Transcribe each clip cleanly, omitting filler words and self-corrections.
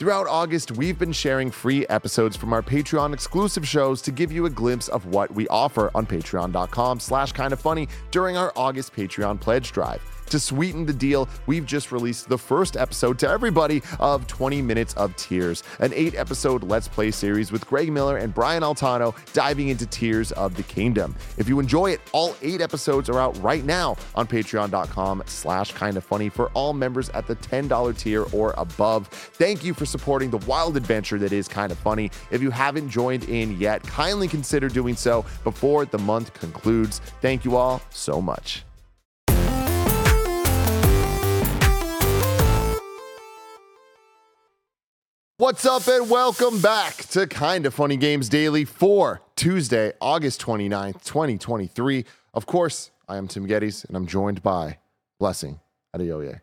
Throughout August, we've been sharing free episodes from our Patreon-exclusive shows to give you a glimpse of what we offer on patreon.com/kindoffunny during our August Patreon pledge drive. To sweeten the deal, we've just released the first episode to everybody of 20 Minutes of Tears, an 8-episode Let's Play series with Greg Miller and Brian Altano diving into Tears of the Kingdom. If you enjoy it, all 8 episodes are out right now on patreon.com/kindoffunny for all members at the $10 tier or above. Thank you for supporting the wild adventure that is Kind of Funny. If you haven't joined in yet, kindly consider doing so before the month concludes. Thank you all so much. What's up and welcome back to Kinda Funny Games Daily for Tuesday, August 29th, 2023. Of course, I am Tim Gettys and I'm joined by Blessing Adeoye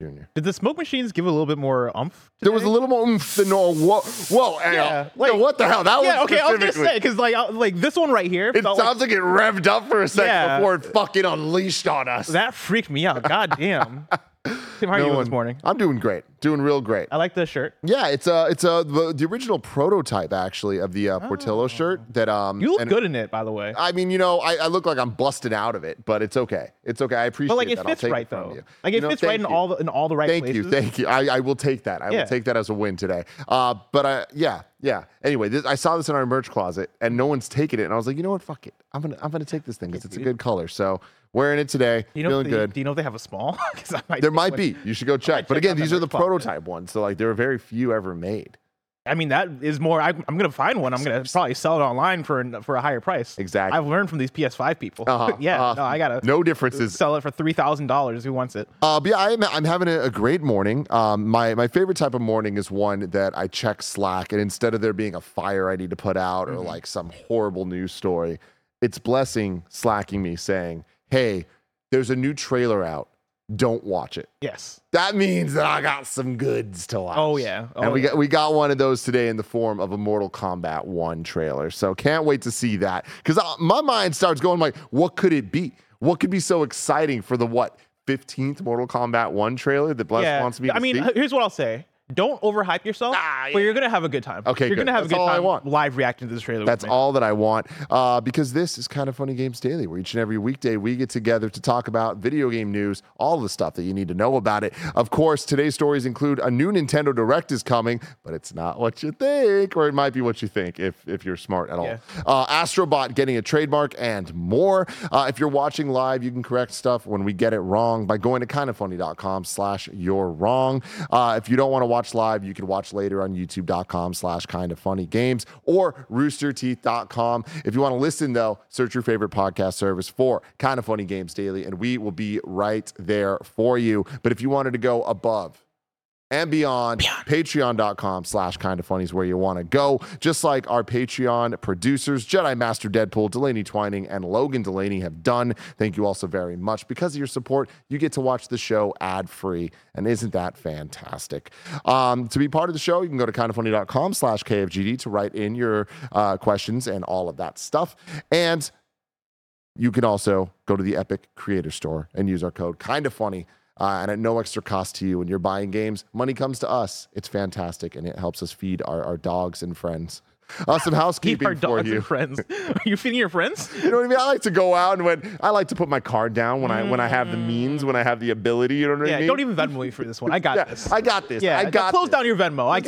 Jr. Did the smoke machines give a little bit more oomph today? There was a little more oomph than normal. Whoa, yeah, like, yo, what the hell? That was specifically. I was going to say, because like this one right here. It sounds like it revved up for a second before it fucking unleashed on us. That freaked me out. God damn. Tim, how are you doing this morning? I'm doing great. Doing real great. I like the shirt. Yeah, it's the original prototype, actually, of the Portillo shirt. That you look good in it, by the way. I mean, you know, I look like I'm busted out of it, but it's okay. It's okay. I appreciate it. But like it fits right, though. Like it fits right in all the right places. Thank you. I will take that. I will take that as a win today. But anyway, I saw this in our merch closet, and no one's taking it, and I was like, you know what? Fuck it. I'm gonna take this thing because it's a good color. So. Wearing it today, feeling good. Do you know if they have a small? There might be. You should go check. But again, these are the prototype ones, so like there are very few ever made. I mean, that is more. I'm gonna find one. I'm gonna probably sell it online for a higher price. Exactly. I've learned from these PS5 people. I gotta. No differences. Sell it for $3,000. Who wants it? But yeah, I'm having a great morning. My favorite type of morning is one that I check Slack, and instead of there being a fire I need to put out or like some horrible news story, it's Blessing slacking me saying, hey, there's a new trailer out. Don't watch it. Yes. That means that I got some goods to watch. Oh, yeah. And we got one of those today in the form of a Mortal Kombat 1 trailer. So can't wait to see that. Because my mind starts going like, what could it be? What could be so exciting for the, 15th Mortal Kombat 1 trailer that Bless wants me to see? Here's what I'll say. Don't overhype yourself, but you're going to have a good time. Okay, You're going to have a good time live reacting to this trailer. That's all that I want, because this is Kind of Funny Games Daily, where each and every weekday we get together to talk about video game news, all the stuff that you need to know about it. Of course, today's stories include a new Nintendo Direct is coming, but it's not what you think, or it might be what you think if you're smart at all. Yeah. Astro Bot getting a trademark and more. If you're watching live, you can correct stuff when we get it wrong by going to kindoffunny.com/you'rewrong. If you don't want to watch live, you can watch later on youtube.com/kindoffunnygames or roosterteeth.com. If you want to listen, though, search your favorite podcast service for Kind of Funny Games Daily, and we will be right there for you. But if you wanted to go above and beyond. patreon.com/kindoffunny is where you want to go. Just like our Patreon producers, Jedi Master Deadpool, Delaney Twining, and Logan Delaney have done. Thank you all so very much. Because of your support, you get to watch the show ad-free. And isn't that fantastic? To be part of the show, you can go to kindoffunny.com/KFGD to write in your questions and all of that stuff. And you can also go to the Epic Creator Store and use our code KINDOFUNNY. And at no extra cost to you when you're buying games, money comes to us. It's fantastic, and it helps us feed our dogs and friends. Some housekeeping our dogs for you. And friends. Are you feeding your friends? You know what I mean? I like to go out and I like to put my card down when I have the means, when I have the ability. You know what I mean? Yeah, don't even Venmo me for this one. I got this. I got this. Yeah, I got close down your Venmo. What?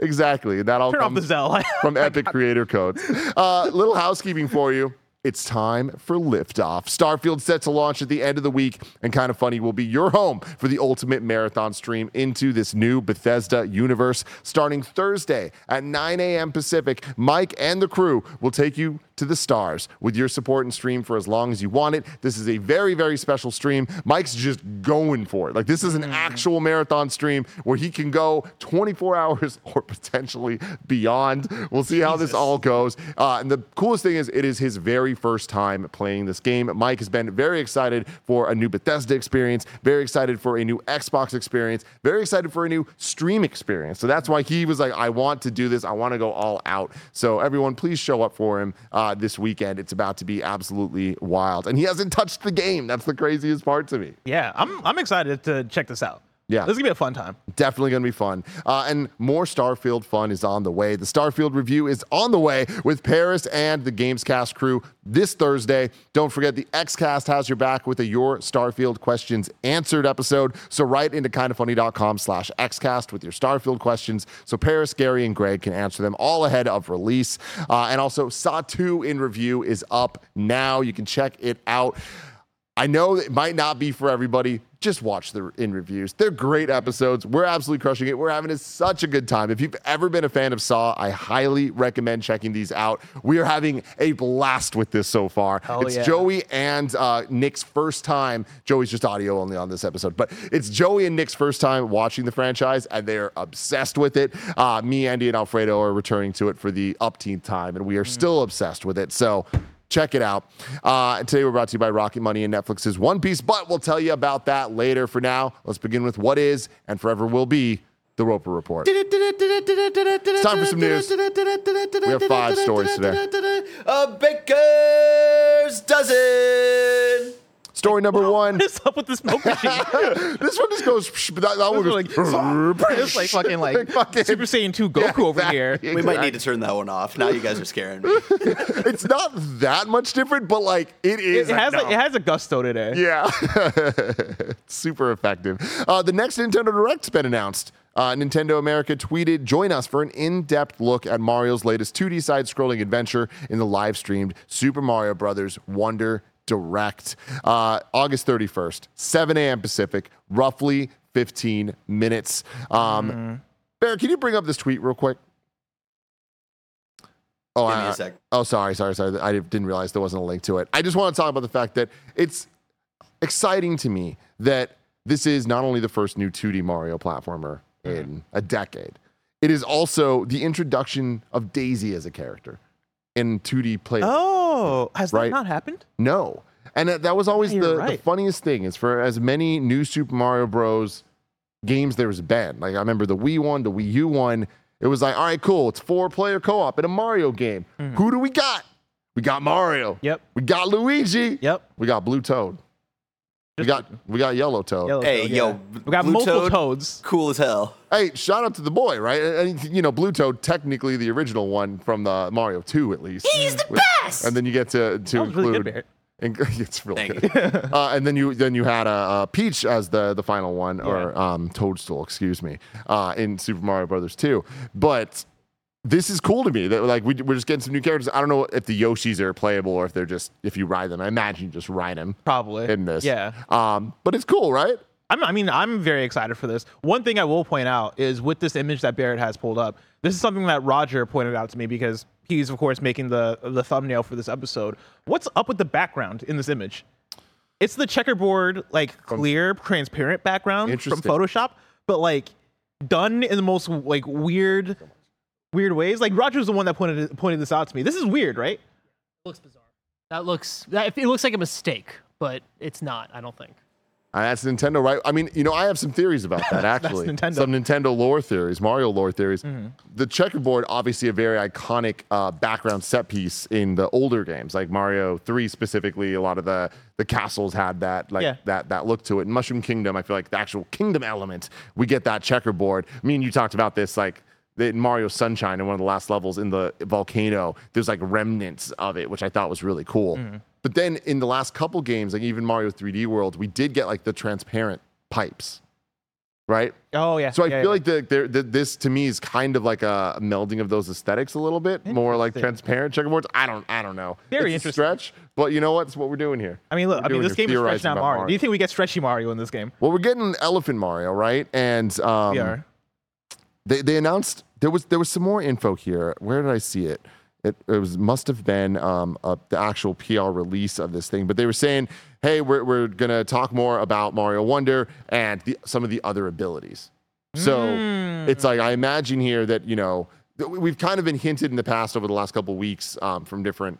Exactly. That all comes from Epic Creator Codes. Little housekeeping for you. It's time for liftoff. Starfield set to launch at the end of the week, and Kind of Funny will be your home for the ultimate marathon stream into this new Bethesda universe. Starting Thursday at 9 a.m. Pacific, Mike and the crew will take you to the stars with your support and stream for as long as you want it. This is a very, very special stream. Mike's just going for it. Like, this is an actual marathon stream where he can go 24 hours or potentially beyond. We'll see how this all goes. And the coolest thing is it is his very first time playing this game. Mike has been very excited for a new Bethesda experience, very excited for a new Xbox experience, very excited for a new stream experience. So that's why he was like, I want to do this. I want to go all out. So everyone, please show up for him this weekend. It's about to be absolutely wild. And he hasn't touched the game. That's the craziest part to me. Yeah, I'm excited to check this out. Yeah. This is going to be a fun time. Definitely going to be fun. And more Starfield fun is on the way. The Starfield review is on the way with Paris and the Gamescast crew this Thursday. Don't forget, the XCast has your back with a Your Starfield Questions Answered episode. So write into kindoffunny.com/XCast with your Starfield questions so Paris, Gary, and Greg can answer them all ahead of release. And also, Saw 2 in review is up now. You can check it out. I know it might not be for everybody. Just watch the in reviews. They're great episodes. We're absolutely crushing it. We're having such a good time. If you've ever been a fan of Saw, I highly recommend checking these out. We are having a blast with this so far. It's Joey and Nick's first time. Joey's just audio only on this episode, but it's Joey and Nick's first time watching the franchise, and they're obsessed with it. Me, Andy, and Alfredo are returning to it for the upteenth time, and we are still obsessed with it. So check it out. Today we're brought to you by Rocket Money and Netflix's One Piece, but we'll tell you about that later. For now, let's begin with what is and forever will be the Roper Report. It's time for some news. We have 5 stories today. A baker's dozen. Story number 1. What is up with this smoke machine? This one just goes. That one goes. It's like fucking Super Saiyan 2 Goku over here. Exactly. We might need to turn that one off. Now you guys are scaring me. It's not that much different, but like it is. It has a gusto today. Yeah, super effective. The next Nintendo Direct's been announced. Nintendo America tweeted, "Join us for an in-depth look at Mario's latest 2D side-scrolling adventure in the live-streamed Super Mario Bros. Wonder." Direct, August 31st, 7 a.m. Pacific, roughly 15 minutes. Bear, can you bring up this tweet real quick? Oh, give me a sec. Oh, sorry. I didn't realize there wasn't a link to it. I just want to talk about the fact that it's exciting to me that this is not only the first new 2D Mario platformer in a decade, it is also the introduction of Daisy as a character in 2D play. Oh, has that not happened? No. And that was always the funniest thing is for as many new Super Mario Bros. Games there's been. Like I remember the Wii one, the Wii U one. It was like, all right, cool. It's 4-player co-op in a Mario game. Who do we got? We got Mario. Yep. We got Luigi. Yep. We got Blue Toad. We got Yellow Toad. We got Blue multiple Toad, Toads. Cool as hell. Hey, shout out to the boy, right? And, you know, Blue Toad, technically the original one from the Mario 2, at least. He's the best. And then you get to include. Really good, it's really good. And then you had a Peach as the final one, or Toadstool, excuse me, in Super Mario Brothers 2, but. This is cool to me that like we're just getting some new characters. I don't know if the Yoshis are playable or if they're just if you ride them. I imagine you just ride them probably in this. Yeah. But it's cool, right? I'm very excited for this. One thing I will point out is with this image that Barrett has pulled up, this is something that Roger pointed out to me because he's of course making the thumbnail for this episode. What's up with the background in this image? It's the checkerboard, like clear, transparent background from Photoshop, but like done in the most like weird ways. Like Roger's the one that pointed this out to me. This is weird, right? Looks bizarre. It looks like a mistake, but it's not. I don't think. That's Nintendo, right? I mean, you know, I have some theories about that actually. That's Nintendo. Some Nintendo lore theories, Mario lore theories. The checkerboard, obviously, a very iconic background set piece in the older games, like Mario 3 specifically. A lot of the castles had that, that look to it. In Mushroom Kingdom, I feel like the actual kingdom element, we get that checkerboard. I mean, you talked about this, like. In Mario Sunshine, in one of the last levels in the volcano, there's like remnants of it, which I thought was really cool. But then in the last couple games, like even Mario 3D World, we did get like the transparent pipes, right? Oh yeah. So I feel like this to me is kind of like a melding of those aesthetics a little bit, more like transparent checkerboards. I don't know. Very it's interesting. A stretch, but you know what? It's what we're doing here. I mean, look. This game is stretched out Mario. Do you think we get stretchy Mario in this game? Well, we're getting Elephant Mario, right? And we are. They announced. There was some more info here. Where did I see it? It must have been the actual PR release of this thing. But they were saying, hey, we're gonna talk more about Mario Wonder and some of the other abilities. So it's like I imagine here that you know we've kind of been hinted in the past over the last couple of weeks from different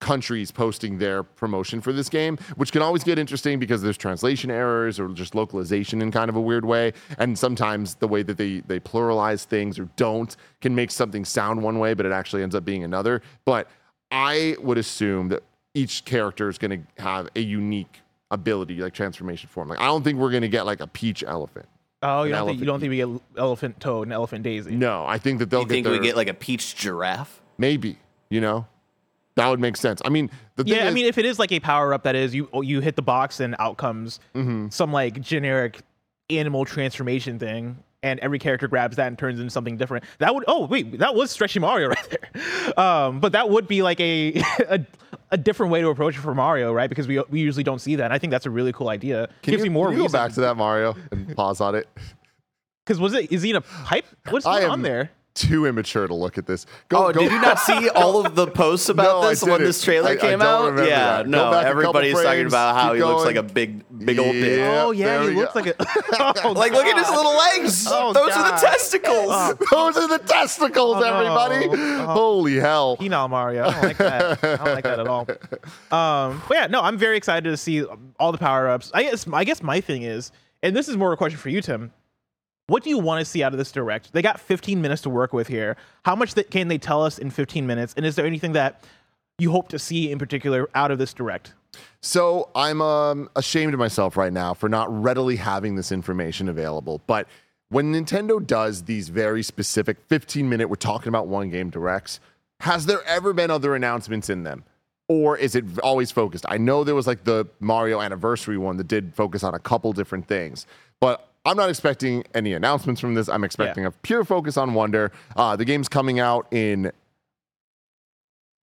countries posting their promotion for this game, which can always get interesting because there's translation errors or just localization in kind of a weird way. And sometimes the way that they pluralize things or don't can make something sound one way, but it actually ends up being another. But I would assume that each character is going to have a unique ability, like transformation form. Like I don't think we're going to get like a Peach elephant. Oh, you don't think we get Elephant Toad and Elephant Daisy? No, I think that they'll get. You think we get like a peach giraffe? Maybe, you know, that would make sense. I mean, the thing is, if it is like a power up that is you hit the box and out comes some like generic animal transformation thing, and every character grabs that and turns into something different. That would that was Stretchy Mario right there. But that would be like a different way to approach it for Mario, right? Because we usually don't see that. And I think that's a really cool idea. Can you go back to that Mario and pause on it? Because is he in a pipe? What's going on there? Too immature to look at this. Did you not see all of the posts about this when this trailer came out? Yeah, no, everybody's talking about how he looks like a big old dick. Oh yeah, he looks like a like look at his little legs. Oh, those are the testicles. Oh. Those are the testicles, everybody. Oh. Holy hell. Penile Mario. I don't like that. I don't like that at all. But yeah, no, I'm very excited to see all the power-ups. I guess my thing is, and this is more a question for you, Tim. What do you want to see out of this Direct? They got 15 minutes to work with here. How much can they tell us in 15 minutes? And is there anything that you hope to see in particular out of this Direct? So I'm ashamed of myself right now for not readily having this information available. But when Nintendo does these very specific 15-minute, we're talking about one game Directs, has there ever been other announcements in them? Or is it always focused? I know there was like the Mario Anniversary one that did focus on a couple different things. But I'm not expecting any announcements from this. I'm expecting a pure focus on Wonder. The game's coming out in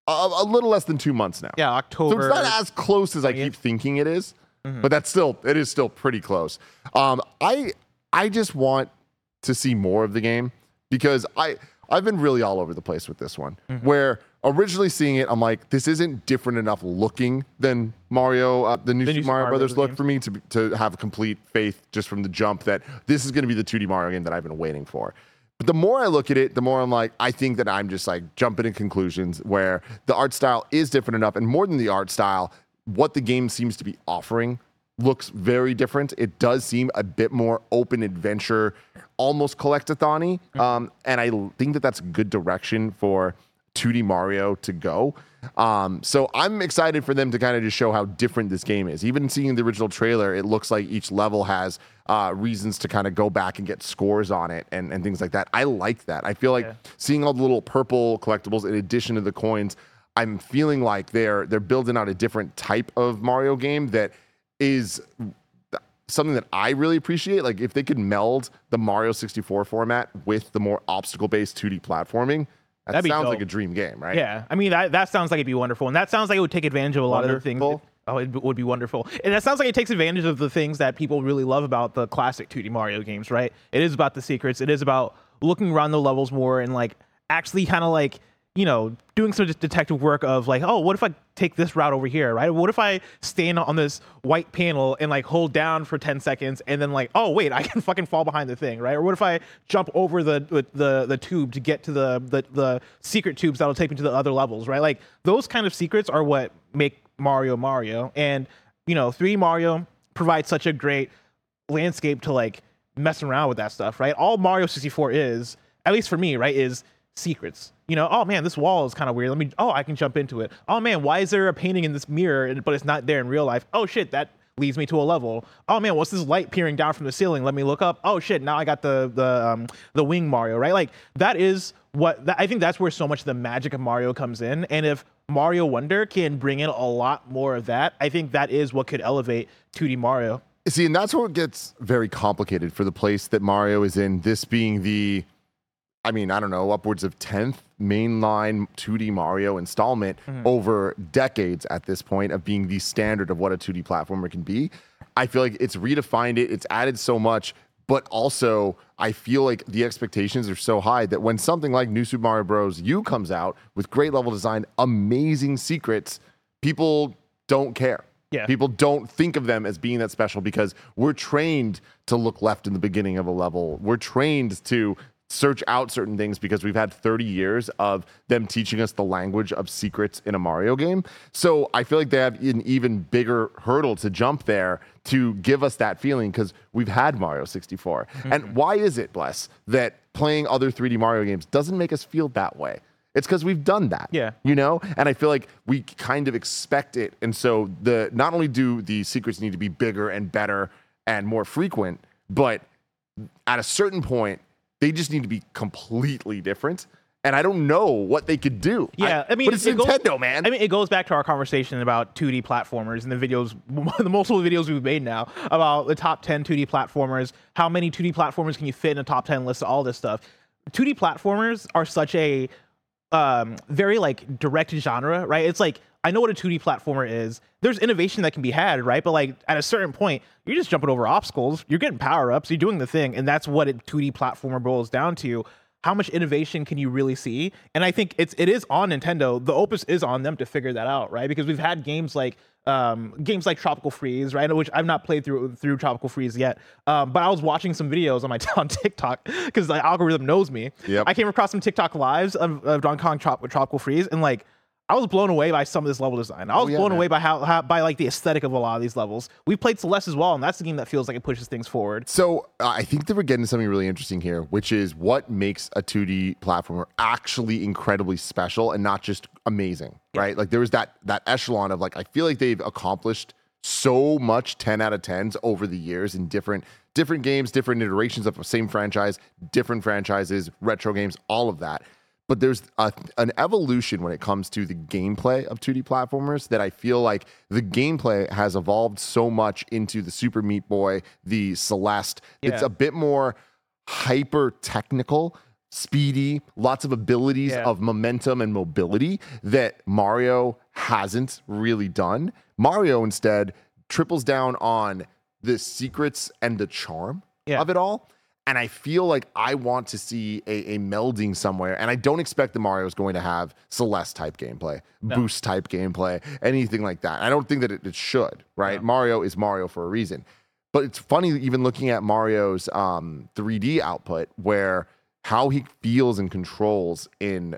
a little less than 2 months now. Yeah, October. So it's not as close as I keep thinking it is, but it is still pretty close. I just want to see more of the game because I've been really all over the place with this one. Where originally seeing it, I'm like, this isn't different enough looking than Mario, the new Super Mario Brothers look for me to have complete faith just from the jump that this is going to be the 2D Mario game that I've been waiting for. But the more I look at it, the more I'm like, I think that I'm just like jumping to conclusions where the art style is different enough. And more than the art style, what the game seems to be offering looks very different. It does seem a bit more open adventure, almost collect-a-thon-y. And I think that that's good direction for 2D Mario to go. So I'm excited for them to kind of just show how different this game is. Even seeing the original trailer, it looks like each level has reasons to kind of go back and get scores on it and things like that. I like that. I feel like seeing all the little purple collectibles in addition to the coins, I'm feeling like they're building out a different type of Mario game that is something that I really appreciate. Like if they could meld the Mario 64 format with the more obstacle-based 2D platforming, that sounds like a dream game, right? Yeah. I mean, that sounds like it'd be wonderful. And that sounds like it would take advantage of a lot of the things. It would be wonderful. And that sounds like it takes advantage of the things that people really love about the classic 2D Mario games, right? It is about the secrets. It is about looking around the levels more and, like, actually kind of, like, you know, doing some detective work of, like, oh, what if I take this route over here, right? What if I stand on this white panel and, like, hold down for 10 seconds and then, like, oh, wait, I can fucking fall behind the thing, right? Or what if I jump over the tube to get to the secret tubes that'll take me to the other levels, right? Like, those kind of secrets are what make Mario. And, you know, 3D Mario provides such a great landscape to, like, mess around with that stuff, right? All Mario 64 is, at least for me, right, is secrets. You know, oh man, this wall is kind of weird. I can jump into it. Oh man, why is there a painting in this mirror, but it's not there in real life? Oh shit, that leads me to a level. Oh man, what's this light peering down from the ceiling? Let me look up. Oh shit, now I got the wing Mario, right? Like that is I think that's where so much of the magic of Mario comes in. And if Mario Wonder can bring in a lot more of that, I think that is what could elevate 2D Mario. See, and that's where it gets very complicated for the place that Mario is in, this being the upwards of 10th mainline 2D Mario installment over decades at this point of being the standard of what a 2D platformer can be. I feel like it's redefined it. It's added so much, but also I feel like the expectations are so high that when something like New Super Mario Bros. U comes out with great level design, amazing secrets, people don't care. Yeah. People don't think of them as being that special because we're trained to look left in the beginning of a level. We're trained to search out certain things because we've had 30 years of them teaching us the language of secrets in a Mario game. So I feel like they have an even bigger hurdle to jump there to give us that feeling because we've had Mario 64. And why is it, Bless, that playing other 3D Mario games doesn't make us feel that way? It's because we've done that, you know? And I feel like we kind of expect it. And so not only do the secrets need to be bigger and better and more frequent, but at a certain point, they just need to be completely different. And I don't know what they could do. Yeah, I mean, but it's Nintendo, man. I mean, it goes back to our conversation about 2D platformers and the videos, the multiple videos we've made now about the top 10 2D platformers. How many 2D platformers can you fit in a top 10 list? All this stuff. 2D platformers are such a very like direct genre, right? It's like, I know what a 2D platformer is. There's innovation that can be had, right? But like at a certain point, you're just jumping over obstacles. You're getting power-ups. You're doing the thing. And that's what a 2D platformer boils down to. How much innovation can you really see? And I think it is on Nintendo. The opus is on them to figure that out, right? Because we've had games like Tropical Freeze, right? Which I've not played through Tropical Freeze yet. But I was watching some videos on TikTok because the algorithm knows me. Yep. I came across some TikTok lives of Donkey Kong Tropical Freeze, and like I was blown away by some of this level design. I was blown away by how like the aesthetic of a lot of these levels. We played Celeste as well, and that's the game that feels like it pushes things forward. So I think that we're getting to something really interesting here, which is what makes a 2D platformer actually incredibly special and not just amazing, right? Like there was that echelon of like, I feel like they've accomplished so much 10 out of 10s over the years in different games, different iterations of the same franchise, different franchises, retro games, all of that. But there's an evolution when it comes to the gameplay of 2D platformers that I feel like the gameplay has evolved so much into the Super Meat Boy, the Celeste. Yeah. It's a bit more hyper technical, speedy, lots of abilities of momentum and mobility that Mario hasn't really done. Mario instead triples down on the secrets and the charm of it all. And I feel like I want to see a melding somewhere. And I don't expect that Mario is going to have Celeste-type gameplay, Boost-type gameplay, anything like that. I don't think that it should, right? No. Mario is Mario for a reason. But it's funny even looking at Mario's 3D output, where how he feels and controls in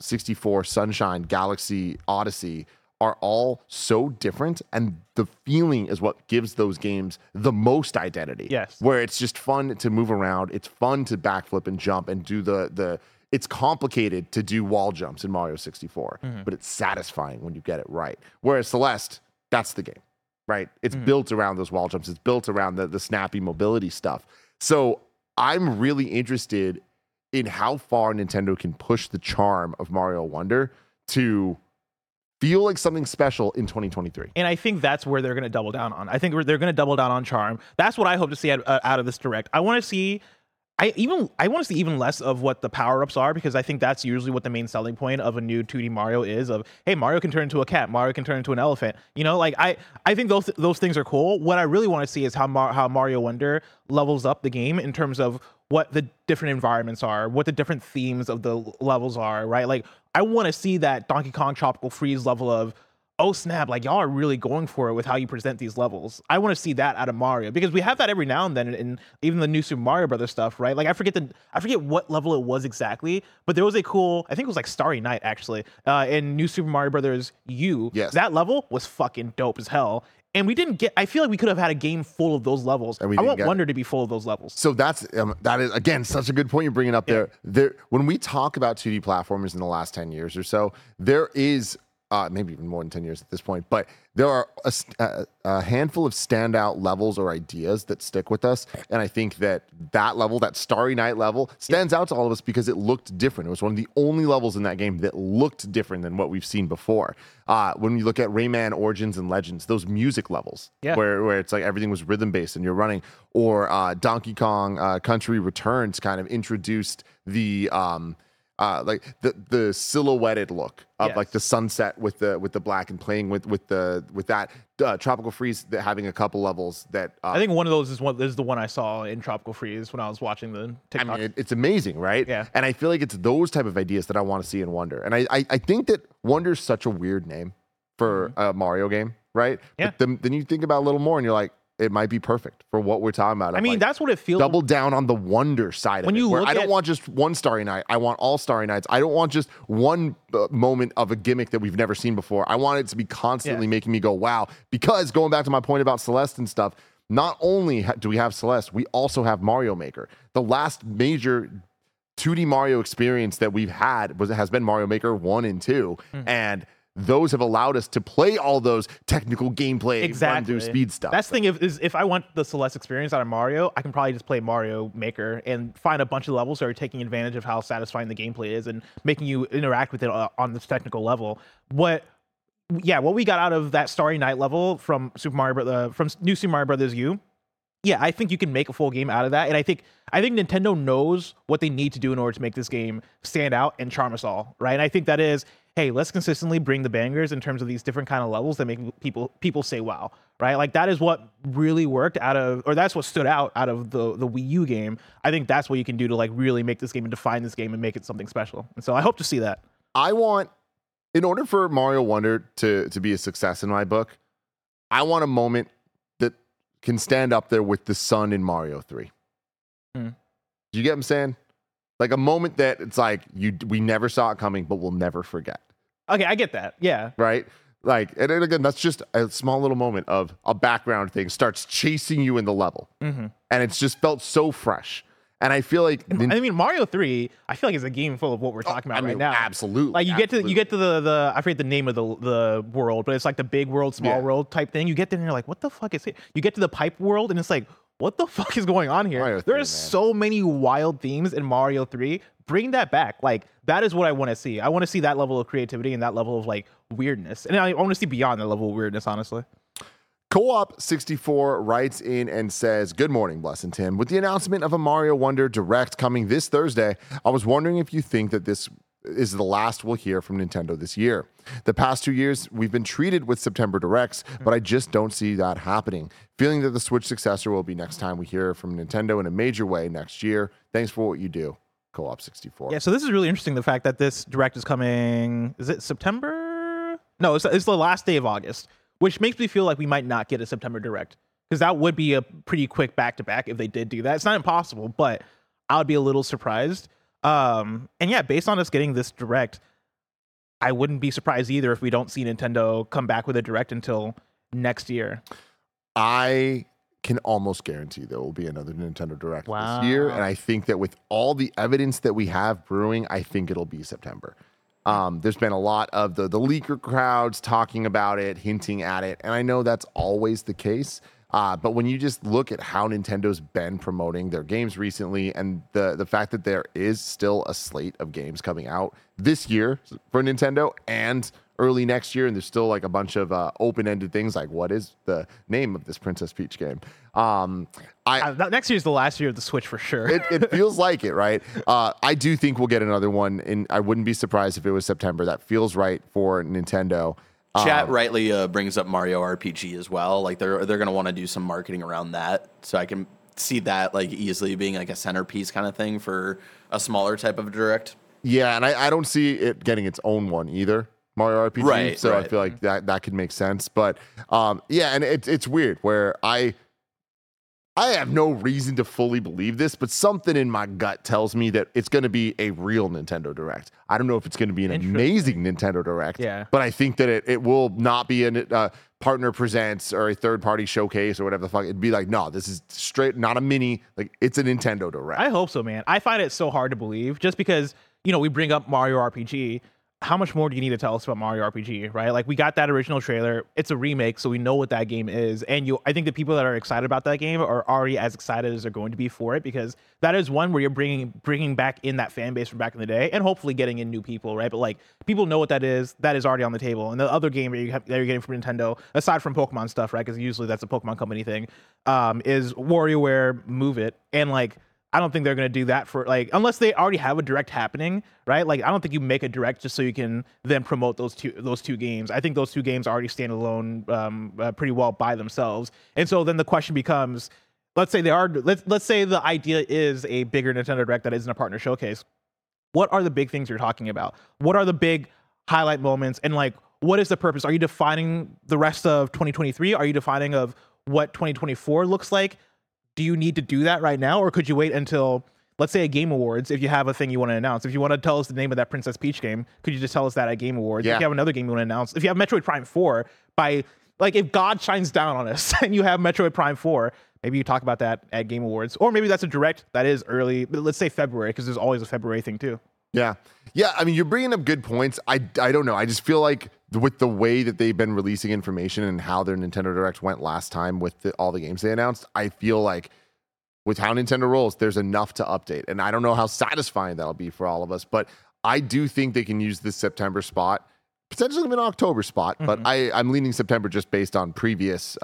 64, Sunshine, Galaxy, Odyssey are all so different, and the feeling is what gives those games the most identity. Yes. Where it's just fun to move around, it's fun to backflip and jump and do the it's complicated to do wall jumps in Mario 64, but it's satisfying when you get it right. Whereas Celeste, that's the game, right? It's built around those wall jumps, it's built around the snappy mobility stuff. So I'm really interested in how far Nintendo can push the charm of Mario Wonder to feel like something special in 2023. And I think that's where they're going to double down on. I think they're going to double down on charm. That's what I hope to see out of this direct. I want to see even less of what the power-ups are, because I think that's usually what the main selling point of a new 2D Mario is, of, hey, Mario can turn into a cat, Mario can turn into an elephant. You know, like I think those things are cool. What I really want to see is how Mario Wonder levels up the game in terms of what the different environments are, what the different themes of the levels are, right? Like, I want to see that Donkey Kong Tropical Freeze level of, oh snap, like y'all are really going for it with how you present these levels. I want to see that out of Mario, because we have that every now and then in even the new Super Mario Brothers stuff, right? Like I forget what level it was exactly, but there was a cool, I think it was like Starry Night actually, in New Super Mario Brothers U. Yes. That level was fucking dope as hell. And we didn't get, I feel like we could have had a game full of those levels. I want Wonder to be full of those levels. So that is, again, such a good point you're bringing up there. There, when we talk about 2D platformers in the last 10 years or so, there is, maybe even more than 10 years at this point, but there are a handful of standout levels or ideas that stick with us. And I think that level, that Starry Night level, stands out to all of us because it looked different. It was one of the only levels in that game that looked different than what we've seen before. When you look at Rayman Origins and Legends, those music levels where it's like everything was rhythm-based and you're running, or Donkey Kong Country Returns kind of introduced the silhouetted look of like the sunset with the black, and playing with that Tropical Freeze, that having a couple levels that I think one of those is the one I saw in Tropical Freeze when I was watching the TikTok. I mean, it's amazing, right? Yeah. And I feel like it's those type of ideas that I want to see in Wonder. And I think that Wonder's such a weird name for a Mario game, right? Yeah. But then you think about it a little more and you're like, it might be perfect for what we're talking about. I mean, like, that's what it feels. Double down on the wonder side of it. Where I don't want just one Starry Night. I want all Starry Nights. I don't want just one moment of a gimmick that we've never seen before. I want it to be constantly making me go, wow. Because going back to my point about Celeste and stuff, not only do we have Celeste, we also have Mario Maker. The last major 2D Mario experience that we've had has been Mario Maker 1 and 2. And those have allowed us to play all those technical gameplay undo speed stuff. That's the thing is if I want the Celeste experience out of Mario, I can probably just play Mario Maker and find a bunch of levels that are taking advantage of how satisfying the gameplay is and making you interact with it on this technical level. What we got out of that Starry Night level from New Super Mario Bros. U, yeah, I think you can make a full game out of that, and I think Nintendo knows what they need to do in order to make this game stand out and charm us all, right? And I think that is, hey, let's consistently bring the bangers in terms of these different kind of levels that make people say wow, right? Like that is what really worked out of, or that's what stood out of the Wii U game. I think that's what you can do to like really make this game and define this game and make it something special. And so I hope to see that. In order for Mario Wonder to be a success in my book, I want a moment can stand up there with the sun in Mario 3. Do you get what I'm saying? Like a moment that it's like we never saw it coming, but we'll never forget. Okay, I get that. Yeah. Right? Like, and again, that's just a small little moment of a background thing starts chasing you in the level. Mm-hmm. And it's just felt so fresh. And I feel like Mario 3, I feel like is a game full of what we're talking about right now. Absolutely. Like you get to the I forget the name of the world, but it's like the big world, small world type thing. You get there and you're like, what the fuck is it? You get to the pipe world and it's like, what the fuck is going on here? There are so many wild themes in Mario 3. Bring that back. Like that is what I want to see. I want to see that level of creativity and that level of like weirdness. And I want to see beyond that level of weirdness, honestly. Co-op64 writes in and says, good morning, Bless and Tim. With the announcement of a Mario Wonder Direct coming this Thursday, I was wondering if you think that this is the last we'll hear from Nintendo this year. The past 2 years, we've been treated with September Directs, but I just don't see that happening. Feeling that the Switch successor will be next time we hear from Nintendo in a major way next year. Thanks for what you do, Co-op64. Yeah, so this is really interesting, the fact that this Direct is coming, is it September? No, it's the last day of August. Which makes me feel like we might not get a September Direct, because that would be a pretty quick back-to-back if they did do that. It's not impossible, but I would be a little surprised. And yeah, based on us getting this Direct, I wouldn't be surprised either if we don't see Nintendo come back with a Direct until next year. I can almost guarantee there will be another Nintendo Direct this year, and I think that with all the evidence that we have brewing, I think it'll be September. There's been a lot of the leaker crowds talking about it, hinting at it, and I know that's always the case, but when you just look at how Nintendo's been promoting their games recently and the fact that there is still a slate of games coming out this year for Nintendo and early next year, and there's still like a bunch of open-ended things like what is the name of this Princess Peach game? Next year is the last year of the Switch for sure. it feels like it, right? I do think we'll get another one, and I wouldn't be surprised if it was September. That feels right for Nintendo. Chat rightly brings up Mario RPG as well. Like they're going to want to do some marketing around that, so I can see that like easily being like a centerpiece kind of thing for a smaller type of Direct. Yeah, and I don't see it getting its own one either. Mario RPG, right, so right. I feel like that could make sense, but yeah, and it's weird where I have no reason to fully believe this, but something in my gut tells me that it's going to be a real Nintendo Direct. I don't know if it's going to be an amazing Nintendo Direct, but I think that it will not be a partner presents or a third-party showcase or whatever the fuck. It'd be like, no, this is straight, not a mini, like it's a Nintendo Direct. I hope so, man. I find it so hard to believe just because, you know, we bring up Mario RPG. How much more do you need to tell us about Mario RPG, right? Like we got that original trailer. It's a remake, so we know what that game is. And I think the people that are excited about that game are already as excited as they're going to be for it, because that is one where you're bringing back in that fan base from back in the day and hopefully getting in new people, right? But like people know what that is. That is already on the table. And the other game that you're getting from Nintendo, aside from Pokemon stuff, right? Because usually that's a Pokemon company thing, is WarioWare Move It. And like, I don't think they're going to do that for, like, unless they already have a Direct happening, right? Like, I don't think you make a Direct just so you can then promote those two games. I think those two games already stand alone pretty well by themselves. And so then the question becomes, let's say the idea is a bigger Nintendo Direct that isn't a partner showcase. What are the big things you're talking about? What are the big highlight moments? And like, what is the purpose? Are you defining the rest of 2023? Are you defining of what 2024 looks like? Do you need to do that right now, or could you wait until, let's say, a Game Awards if you have a thing you want to announce? If you want to tell us the name of that Princess Peach game, could you just tell us that at Game Awards? Yeah. If you have another game you want to announce, if you have Metroid Prime 4, if God shines down on us and you have Metroid Prime 4, maybe you talk about that at Game Awards. Or maybe that's a Direct that is early, but let's say February, because there's always a February thing too. Yeah. I mean, you're bringing up good points. I don't know. I just feel like with the way that they've been releasing information and how their Nintendo Direct went last time with all the games they announced, I feel like with how Nintendo rolls, there's enough to update. And I don't know how satisfying that'll be for all of us, but I do think they can use this September spot, potentially even an October spot, but I'm leaning September just based on previous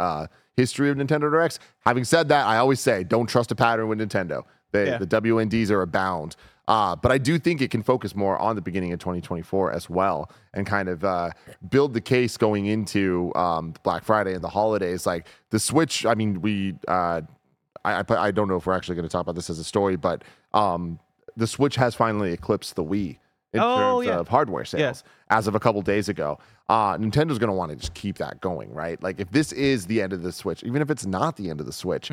history of Nintendo Directs. Having said that, I always say, don't trust a pattern with Nintendo. The WNDs are abound. But I do think it can focus more on the beginning of 2024 as well, and kind of build the case going into Black Friday and the holidays. Like the Switch, I mean, I don't know if we're actually going to talk about this as a story, but the Switch has finally eclipsed the Wii in terms of hardware sales as of a couple days ago. Nintendo's going to want to just keep that going, right? Like if this is the end of the Switch, even if it's not the end of the Switch,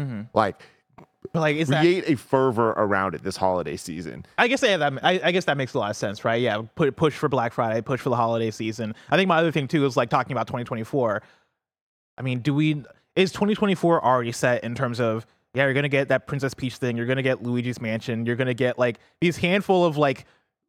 create a fervor around it this holiday season. I guess that makes a lot of sense, right? Yeah, push for Black Friday, push for the holiday season. I think my other thing too is like talking about 2024. I mean, is 2024 already set in terms of you're gonna get that Princess Peach thing, you're gonna get Luigi's Mansion, you're gonna get like these handful of like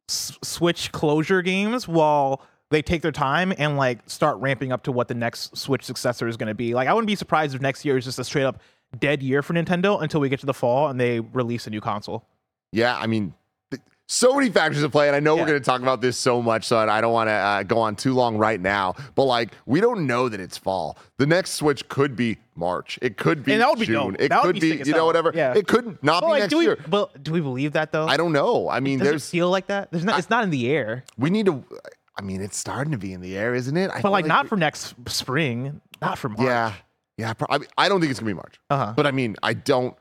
Switch closure games while they take their time and like start ramping up to what the next Switch successor is gonna be. Like I wouldn't be surprised if next year is just a straight up dead year for Nintendo until we get to the fall and they release a new console. Yeah, I mean, so many factors at play, and I know we're going to talk about this so much, so I don't want to go on too long right now, but like, we don't know that it's fall. The next Switch could be March. It could be June. It could be, whatever. Yeah. It could not be next year. But do we believe that, though? I don't know. I mean, does it feel like that? It's not in the air. We need to... I mean, it's starting to be in the air, isn't it? But like, not for next spring. Not for March. Yeah, I don't think it's going to be March. But I mean, I don't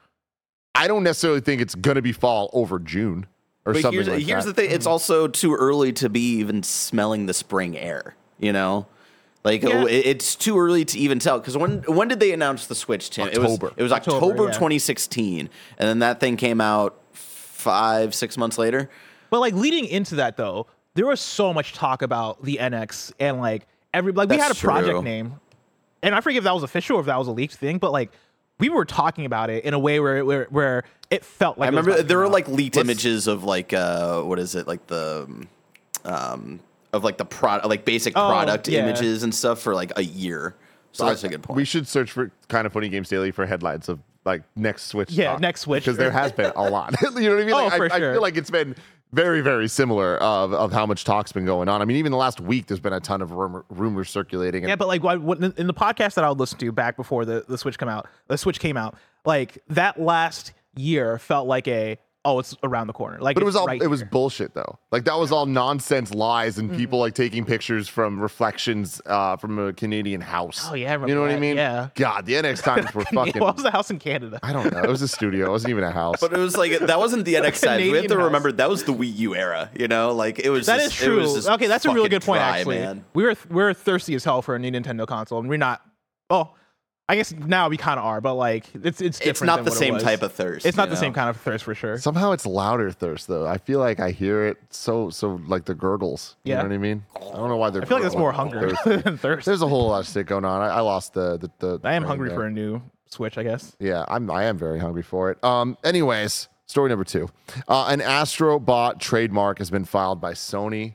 necessarily think it's going to be fall over June or but something like that. Here's the thing. It's also too early to be even smelling the spring air, you know? Like, it's too early to even tell. Because when did they announce the Switch, Tim? October. It was October 2016. And then that thing came out 5-6 months later. But, like, leading into that, though, there was so much talk about the NX and, like, we had a project name. And I forget if that was official or if that was a leaked thing, but like we were talking about it in a way where it felt like I remember there were like leaked images of like what is it, like the of like the product, like basic product images and stuff for like a year. So that's a good point. We should search for Kind of Funny Games Daily for headlines of like next Switch. Yeah, stock, next Switch, because there has been a lot. You know what I mean? Like, I feel like it's been very, very similar of how much talk's been going on. I mean, even the last week, there's been a ton of rumors circulating. Yeah, but like in the podcast that I would listen to back before the Switch came out, like that last year felt like it's around the corner. Like, but it was bullshit though. Like that was all nonsense, lies, and people like taking pictures from reflections from a Canadian house. Oh yeah, I remember, you know what I mean? Yeah. God, the NX times were fucking. What was the house in Canada? I don't know. It was a studio. It wasn't even a house. But it was like that wasn't the NX side. We have to remember that was the Wii U era. You know, like it was. That just, is true. It was just okay, that's a really good point. Dry, actually, man. We were thirsty as hell for a new Nintendo console, and we're not. Oh. I guess now we kind of are, but like it's different. It's not the same type of thirst. It's not the same kind of thirst for sure. Somehow it's louder thirst though. I feel like I hear it so like the gurgles. You know what I mean? I don't know why they're. I feel like that's more hunger than thirst. There's a whole lot of shit going on. I lost the. I am hungry for a new Switch, I guess. Yeah, I am very hungry for it. Anyways, story number 2. An Astro Bot trademark has been filed by Sony.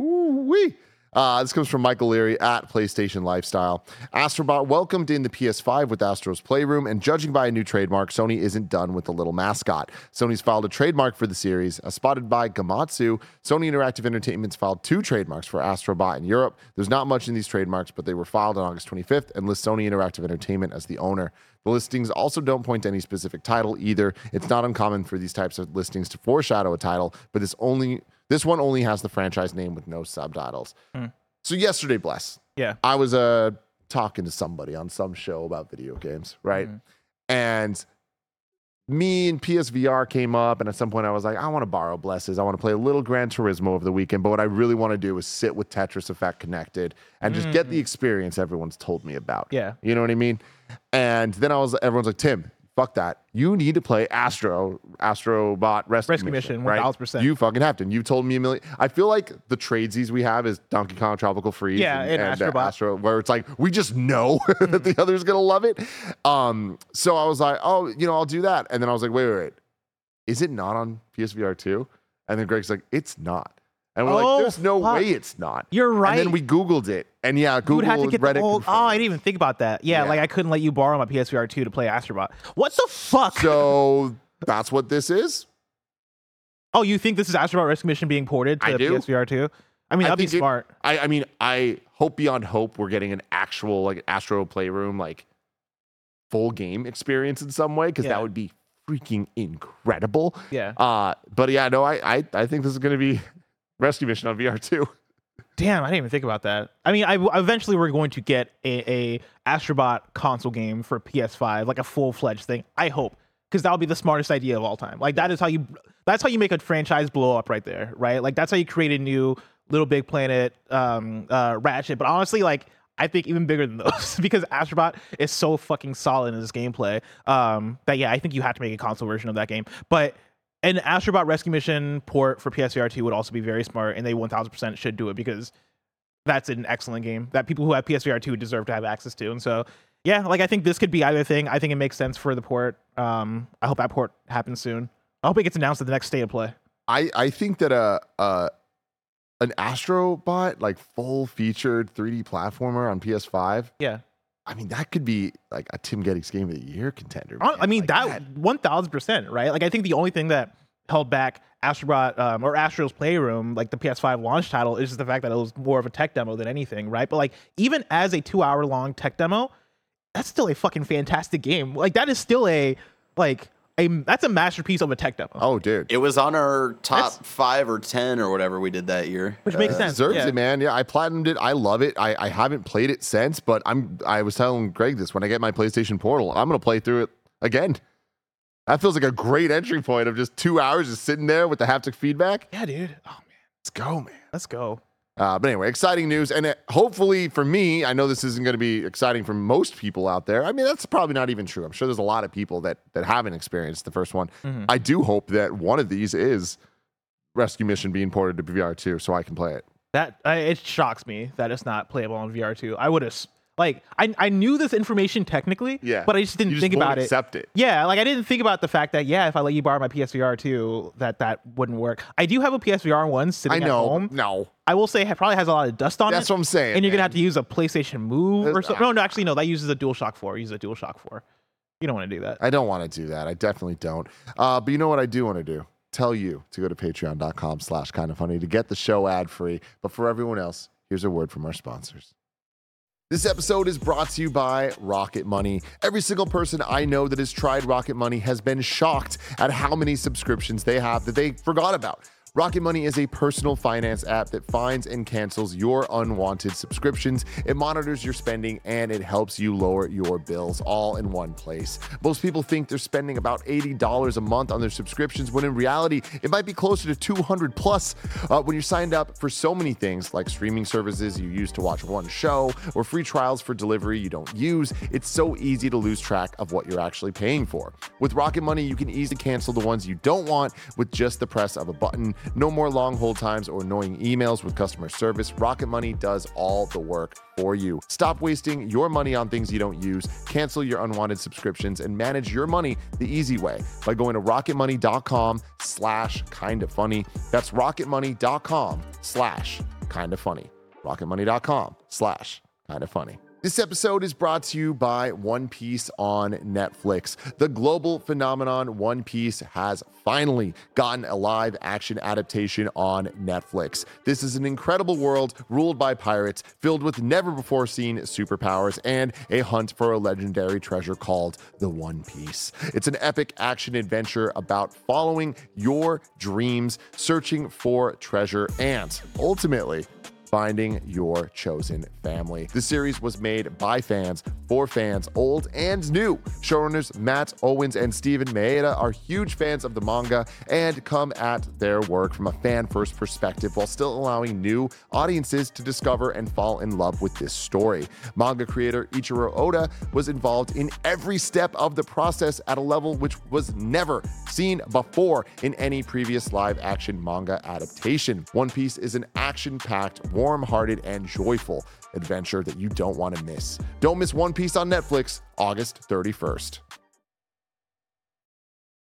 Ooh-wee. This comes from Michael Leary at PlayStation Lifestyle. Astrobot welcomed in the PS5 with Astro's Playroom, and judging by a new trademark, Sony isn't done with the little mascot. Sony's filed a trademark for the series. As spotted by Gamatsu, Sony Interactive Entertainment's filed 2 trademarks for Astrobot in Europe. There's not much in these trademarks, but they were filed on August 25th and list Sony Interactive Entertainment as the owner. The listings also don't point to any specific title either. It's not uncommon for these types of listings to foreshadow a title, but this one only has the franchise name with no subtitles. So yesterday, Bless. Yeah. I was talking to somebody on some show about video games, right? And me and PSVR came up, and at some point I was like, I want to borrow Bless's. I want to play a little Gran Turismo over the weekend, but what I really want to do is sit with Tetris Effect connected and just get the experience everyone's told me about. Yeah. You know what I mean? And then everyone's like, Tim, fuck that. You need to play Astrobot Rescue Mission, right? 1,000%. You fucking have to. And you told me a million. I feel like the tradesies we have is Donkey Kong, Tropical Freeze, and Astro, where it's like, we just know that the other's going to love it. So I was like, oh, you know, I'll do that. And then I was like, wait. Is it not on PSVR 2? And then Greg's like, it's not. And we're like, there's no way it's not. You're right. And then we Googled it. And yeah, Google would have to get Reddit. I didn't even think about that. Yeah, like I couldn't let you borrow my PSVR 2 to play Astro Bot. What the fuck? So that's what this is? Oh, you think this is Astro Bot Rescue Mission being ported to PSVR 2? I mean, that'd be smart. I mean, I hope beyond hope we're getting an actual like Astro Playroom like full game experience in some way, because that would be freaking incredible. Yeah. But yeah, no, I think this is going to be Rescue Mission on VR 2. Damn, I didn't even think about that. I mean, eventually we're going to get a Astro Bot console game for PS5, like a full-fledged thing. I hope, because that would be the smartest idea of all time. Like that is how you make a franchise blow up right there, right? Like that's how you create a new Little Big Planet, Ratchet. But honestly, like I think even bigger than those, because Astro Bot is so fucking solid in its gameplay. That I think you have to make a console version of that game. But an Astro Bot Rescue Mission port for PSVR 2 would also be very smart, and they 1000% should do it, because that's an excellent game that people who have PSVR 2 deserve to have access to. And so, yeah, like I think this could be either thing. I think it makes sense for the port. I hope that port happens soon. I hope it gets announced at the next State of Play. I think that an Astro Bot like full featured 3D platformer on PS5. Yeah. I mean, that could be like a Tim Gettys Game of the Year contender. Man. I mean, like that 1000%, right? Like, I think the only thing that held back Astro Bot or Astro's Playroom, like the PS5 launch title, is just the fact that it was more of a tech demo than anything, right? But like, even as a 2-hour-long tech demo, that's still a fucking fantastic game. Like, that is still that's a masterpiece of a tech demo. Oh, dude, it was on our top 5 or 10 or whatever we did that year, which makes sense. Deserves it, man. Yeah, I platinumed it. I love it. I haven't played it since, but I was telling Greg this when I get my PlayStation Portal, I'm gonna play through it again. That feels like a great entry point of just 2 hours just sitting there with the haptic feedback. Yeah, dude. Oh man, let's go, man. Let's go. But anyway, exciting news, and hopefully for me, I know this isn't going to be exciting for most people out there. I mean, that's probably not even true. I'm sure there's a lot of people that haven't experienced the first one. Mm-hmm. I do hope that one of these is Rescue Mission being ported to VR 2, so I can play it. That it shocks me that it's not playable on VR 2. I would have I knew this information technically, but I just didn't think about it. Accept it. Yeah, like I didn't think about the fact that if I let you borrow my PSVR 2, that wouldn't work. I do have a PSVR 1 sitting at home. No, I will say it probably has a lot of dust on it. That's what I'm saying. And you're gonna have to use a PlayStation Move or something. No, that uses a DualShock 4. You don't want to do that. I don't want to do that. I definitely don't. But you know what I do want to do? Tell you to go to patreon.com/kindoffunny to get the show ad free. But for everyone else, here's a word from our sponsors. This episode is brought to you by Rocket Money. Every single person I know that has tried Rocket Money has been shocked at how many subscriptions they have that they forgot about. Rocket Money is a personal finance app that finds and cancels your unwanted subscriptions. It monitors your spending and it helps you lower your bills all in one place. Most people think they're spending about $80 a month on their subscriptions, when in reality, it might be closer to $200 plus. When you're signed up for so many things like streaming services you use to watch one show or free trials for delivery you don't use, it's so easy to lose track of what you're actually paying for. With Rocket Money, you can easily cancel the ones you don't want with just the press of a button. No more long hold times or annoying emails with customer service. Rocket Money does all the work for you. Stop wasting your money on things you don't use. Cancel your unwanted subscriptions and manage your money the easy way by going to rocketmoney.com/kindoffunny. That's rocketmoney.com/kindoffunny. rocketmoney.com/kindoffunny. This episode is brought to you by One Piece on Netflix. The global phenomenon One Piece has finally gotten a live action adaptation on Netflix. This is an incredible world ruled by pirates, filled with never before seen superpowers and a hunt for a legendary treasure called the One Piece. It's an epic action adventure about following your dreams, searching for treasure, and ultimately finding your chosen family. The series was made by fans, for fans, old and new. Showrunners Matt Owens and Steven Maeda are huge fans of the manga and come at their work from a fan-first perspective while still allowing new audiences to discover and fall in love with this story. Manga creator Ichiro Oda was involved in every step of the process at a level which was never seen before in any previous live-action manga adaptation. One Piece is an action-packed, warm-hearted and joyful adventure that you don't want to miss. Don't miss One Piece on Netflix, August 31st.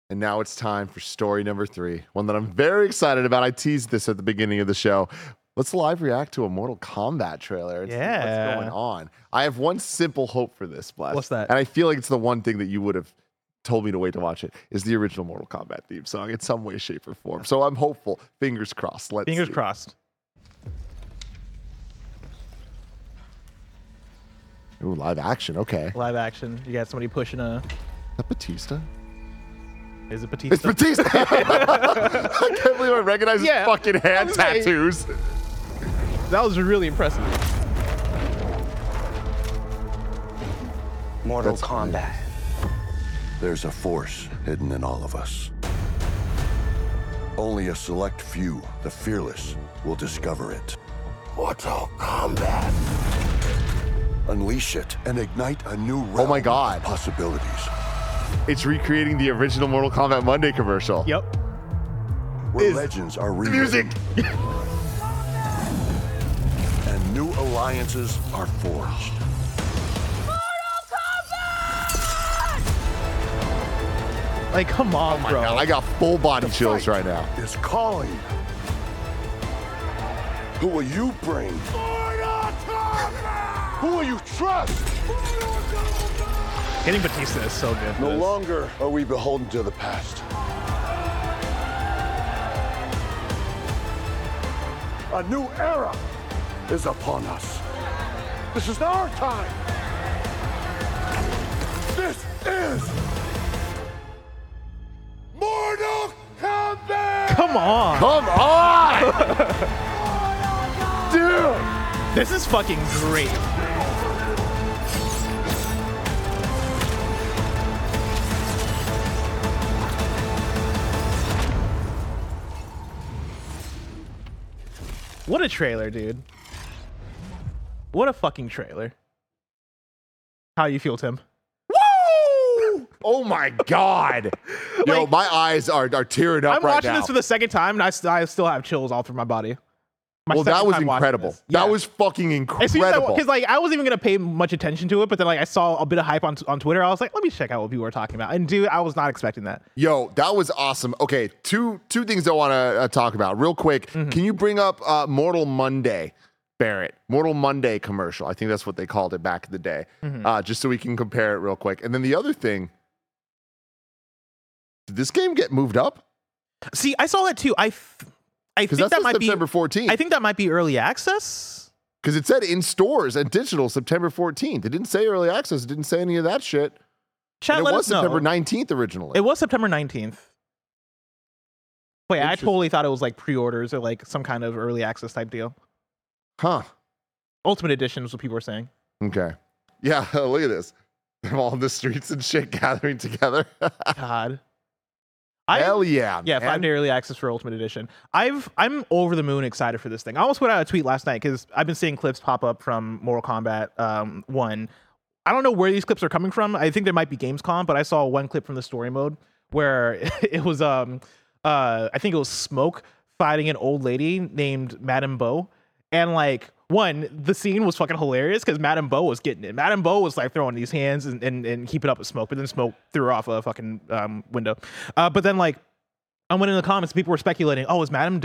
And now it's time for story number 3, one that I'm very excited about. I teased this at the beginning of the show. Let's live react to a Mortal Kombat trailer. What's going on? I have one simple hope for this, Bless. What's that? And I feel like it's the one thing that you would have told me to wait to watch it, is the original Mortal Kombat theme song in some way, shape, or form. So I'm hopeful. Fingers crossed. Let's Fingers see. Crossed. Ooh, live action. Okay. Live action. You got somebody pushing a... Is that Batista? Is it Batista? It's Batista! I can't believe I recognize his fucking hand tattoos. That was really impressive. Mortal Kombat. Weird. There's a force hidden in all of us. Only a select few, the fearless, will discover it. Mortal Kombat. Unleash it and ignite a new realm of possibilities. It's recreating the original Mortal Kombat Monday commercial. Yep. Where legends are rewritten. Music! And new alliances are forged. Mortal Kombat! Like, come on, bro. God, I got full body chills right now. It's calling. Who will you bring? Mortal Kombat! Who will you trust? Mortal Kombat! Getting Batista is so good. No longer are we beholden to the past. A new era is upon us. This is our time. This is Mortal Kombat! Come on! Come on! Dude! This is fucking great. What a trailer, dude. What a fucking trailer. How you feel, Tim? Woo! Oh my God. Like, yo, my eyes are tearing up right now. I'm watching this for the second time, and I still have chills all through my body. Well, that was incredible. Yeah. That was fucking incredible. Because like I wasn't even gonna pay much attention to it, but then like I saw a bit of hype on Twitter. I was like, let me check out what people were talking about. And dude, I was not expecting that. Yo, that was awesome. Okay, two things I want to talk about real quick. Mm-hmm. Can you bring up Mortal Monday, Barrett? Mortal Monday commercial. I think that's what they called it back in the day. Mm-hmm. Just so we can compare it real quick. And then the other thing, did this game get moved up? See, I saw that too. I think that might September 14th. I think that might be early access. Because it said in stores and digital September 14th. It didn't say early access. It didn't say any of that shit. Chat, let us know. It was September 19th originally. It was September 19th. Wait, I totally thought it was like pre-orders or like some kind of early access type deal. Huh. Ultimate Edition is what people were saying. Okay. Yeah, look at this. They're all in the streets and shit gathering together. God. Hell yeah. Yeah, 5-day early access for Ultimate Edition. I'm over the moon excited for this thing. I almost put out a tweet last night because I've been seeing clips pop up from Mortal Kombat 1. I don't know where these clips are coming from. I think there might be Gamescom, but I saw one clip from the story mode where it was, I think it was Smoke fighting an old lady named Madame Bo. And like, one, the scene was fucking hilarious because Madame Bo was getting it. Madame Bo was like throwing these hands and keeping up with Smoke, but then Smoke threw her off a fucking window. But then like I went in the comments, people were speculating, oh, is Madame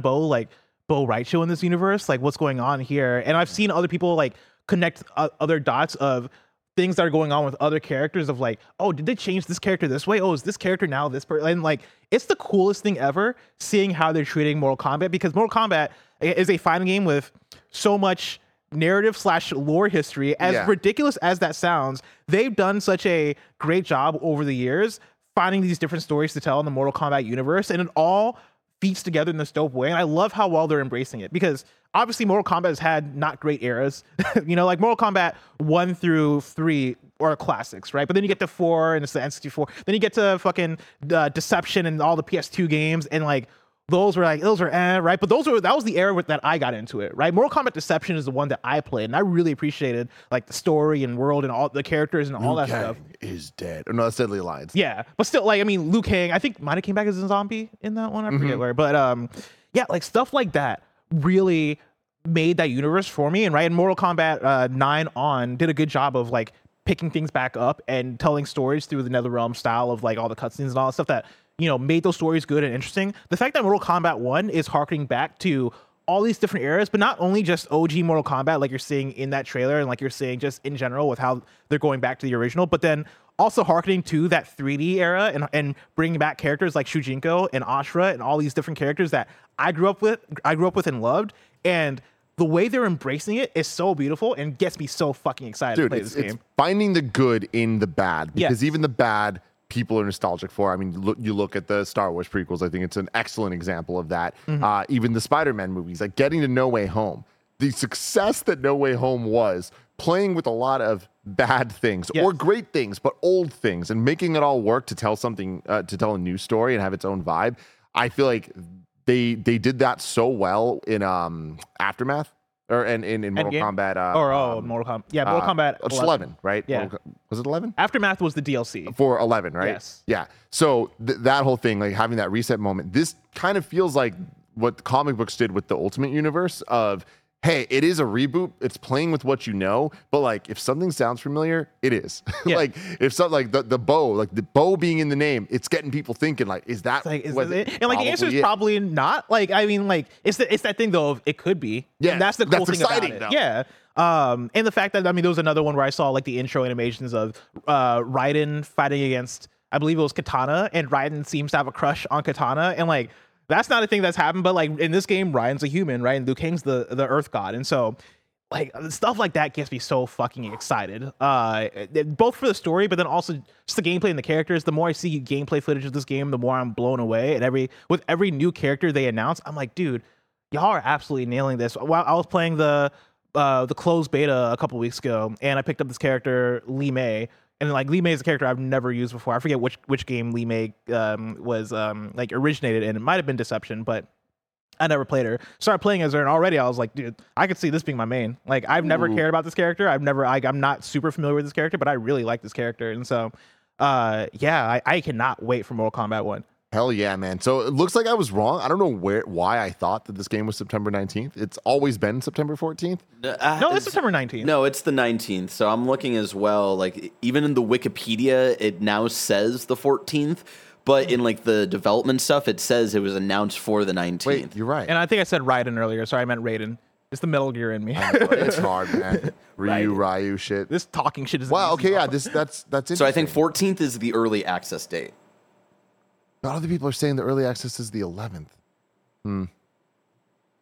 Bo like Bo Raichu in this universe? Like what's going on here? And I've seen other people like connect other dots of things that are going on with other characters of like, oh, did they change this character this way? Oh, is this character now this person? And like, it's the coolest thing ever seeing how they're treating Mortal Kombat, because Mortal Kombat is a fighting game with so much narrative / lore history. As ridiculous as that sounds, they've done such a great job over the years finding these different stories to tell in the Mortal Kombat universe, and it all feeds together in this dope way. And I love how well they're embracing it, because obviously Mortal Kombat has had not great eras. You know, like Mortal Kombat 1 through 3 are classics, right? But then you get to 4 and it's the N64. Then you get to fucking Deception and all the PS2 games, and like those were right? But that was the era that I got into it, right? Mortal Kombat Deception is the one that I played, and I really appreciated like the story and world and all the characters and all Liu that Kang stuff. Is dead. Or no, that's Deadly Alliance. Yeah, but still, like, I mean, Liu Kang, I think might have came back as a zombie in that one. I forget where, but yeah, like stuff like that really made that universe for me. And right, and Mortal Kombat 9 on did a good job of like picking things back up and telling stories through the NetherRealm style of like all the cutscenes and all that stuff that, you know, made those stories good and interesting. The fact that Mortal Kombat 1 is harkening back to all these different eras, but not only just OG Mortal Kombat, like you're seeing in that trailer and like you're seeing just in general with how they're going back to the original, but then also harkening to that 3D era and bringing back characters like Shujinko and Ashura and all these different characters that I grew up with and loved. And the way they're embracing it is so beautiful and gets me so fucking excited to play this game. It's finding the good in the bad, because even the bad people are nostalgic for. I mean, you look at the Star Wars prequels. I think it's an excellent example of that. Mm-hmm. Even the Spider-Man movies, like getting to No Way Home. The success that No Way Home was, playing with a lot of bad things or great things, but old things, and making it all work to tell something, to tell a new story and have its own vibe. I feel like they did that so well in Aftermath. Or in Mortal Kombat. Mortal Kombat. Yeah, Mortal Kombat 11. It's 11, right? Yeah. Was it 11? Aftermath was the DLC. For 11, right? Yes. Yeah. So that whole thing, like having that reset moment, this kind of feels like what the comic books did with the Ultimate Universe of, hey, it is a reboot. It's playing with what you know. But like, if something sounds familiar, it is. Yeah. Like if something like the bow being in the name, it's getting people thinking like, is that like, is it? And like the answer is probably not. Like, I mean, like it's that thing though. Of it could be. Yeah, and that's the cool thing about it. Though. Yeah. And the fact that, I mean, there was another one where I saw like the intro animations of Raiden fighting against, I believe it was Katana, and Raiden seems to have a crush on Katana, and like. That's not a thing that's happened, but like in this game, Ryan's a human, right? And Liu Kang's the Earth God, and so like stuff like that gets me so fucking excited. Both for the story, but then also just the gameplay and the characters. The more I see gameplay footage of this game, the more I'm blown away. And with every new character they announce, I'm like, dude, y'all are absolutely nailing this. While I was playing the closed beta a couple weeks ago, and I picked up this character Li Mei. And like Li Mei is a character I've never used before. I forget which game Li Mei was like originated in. It might have been Deception, but I never played her. Started playing as her, and already I was like, dude, I could see this being my main. Like I've never cared about this character. I'm not super familiar with this character, but I really like this character. And so, I cannot wait for Mortal Kombat 1. Hell yeah, man. So it looks like I was wrong. I don't know why I thought that this game was September 19th. It's always been September 14th. No, it's September 19th. No, it's the 19th. So I'm looking as well. Like even in the Wikipedia, it now says the 14th. But in like the development stuff, it says it was announced for the 19th. Wait, you're right. And I think I said Raiden earlier. Sorry, I meant Raiden. It's the Metal Gear in me. It's hard, man. Ryu shit. This talking shit is wow, okay, yeah. That's interesting. So I think 14th is the early access date. A lot of the people are saying the early access is the 11th.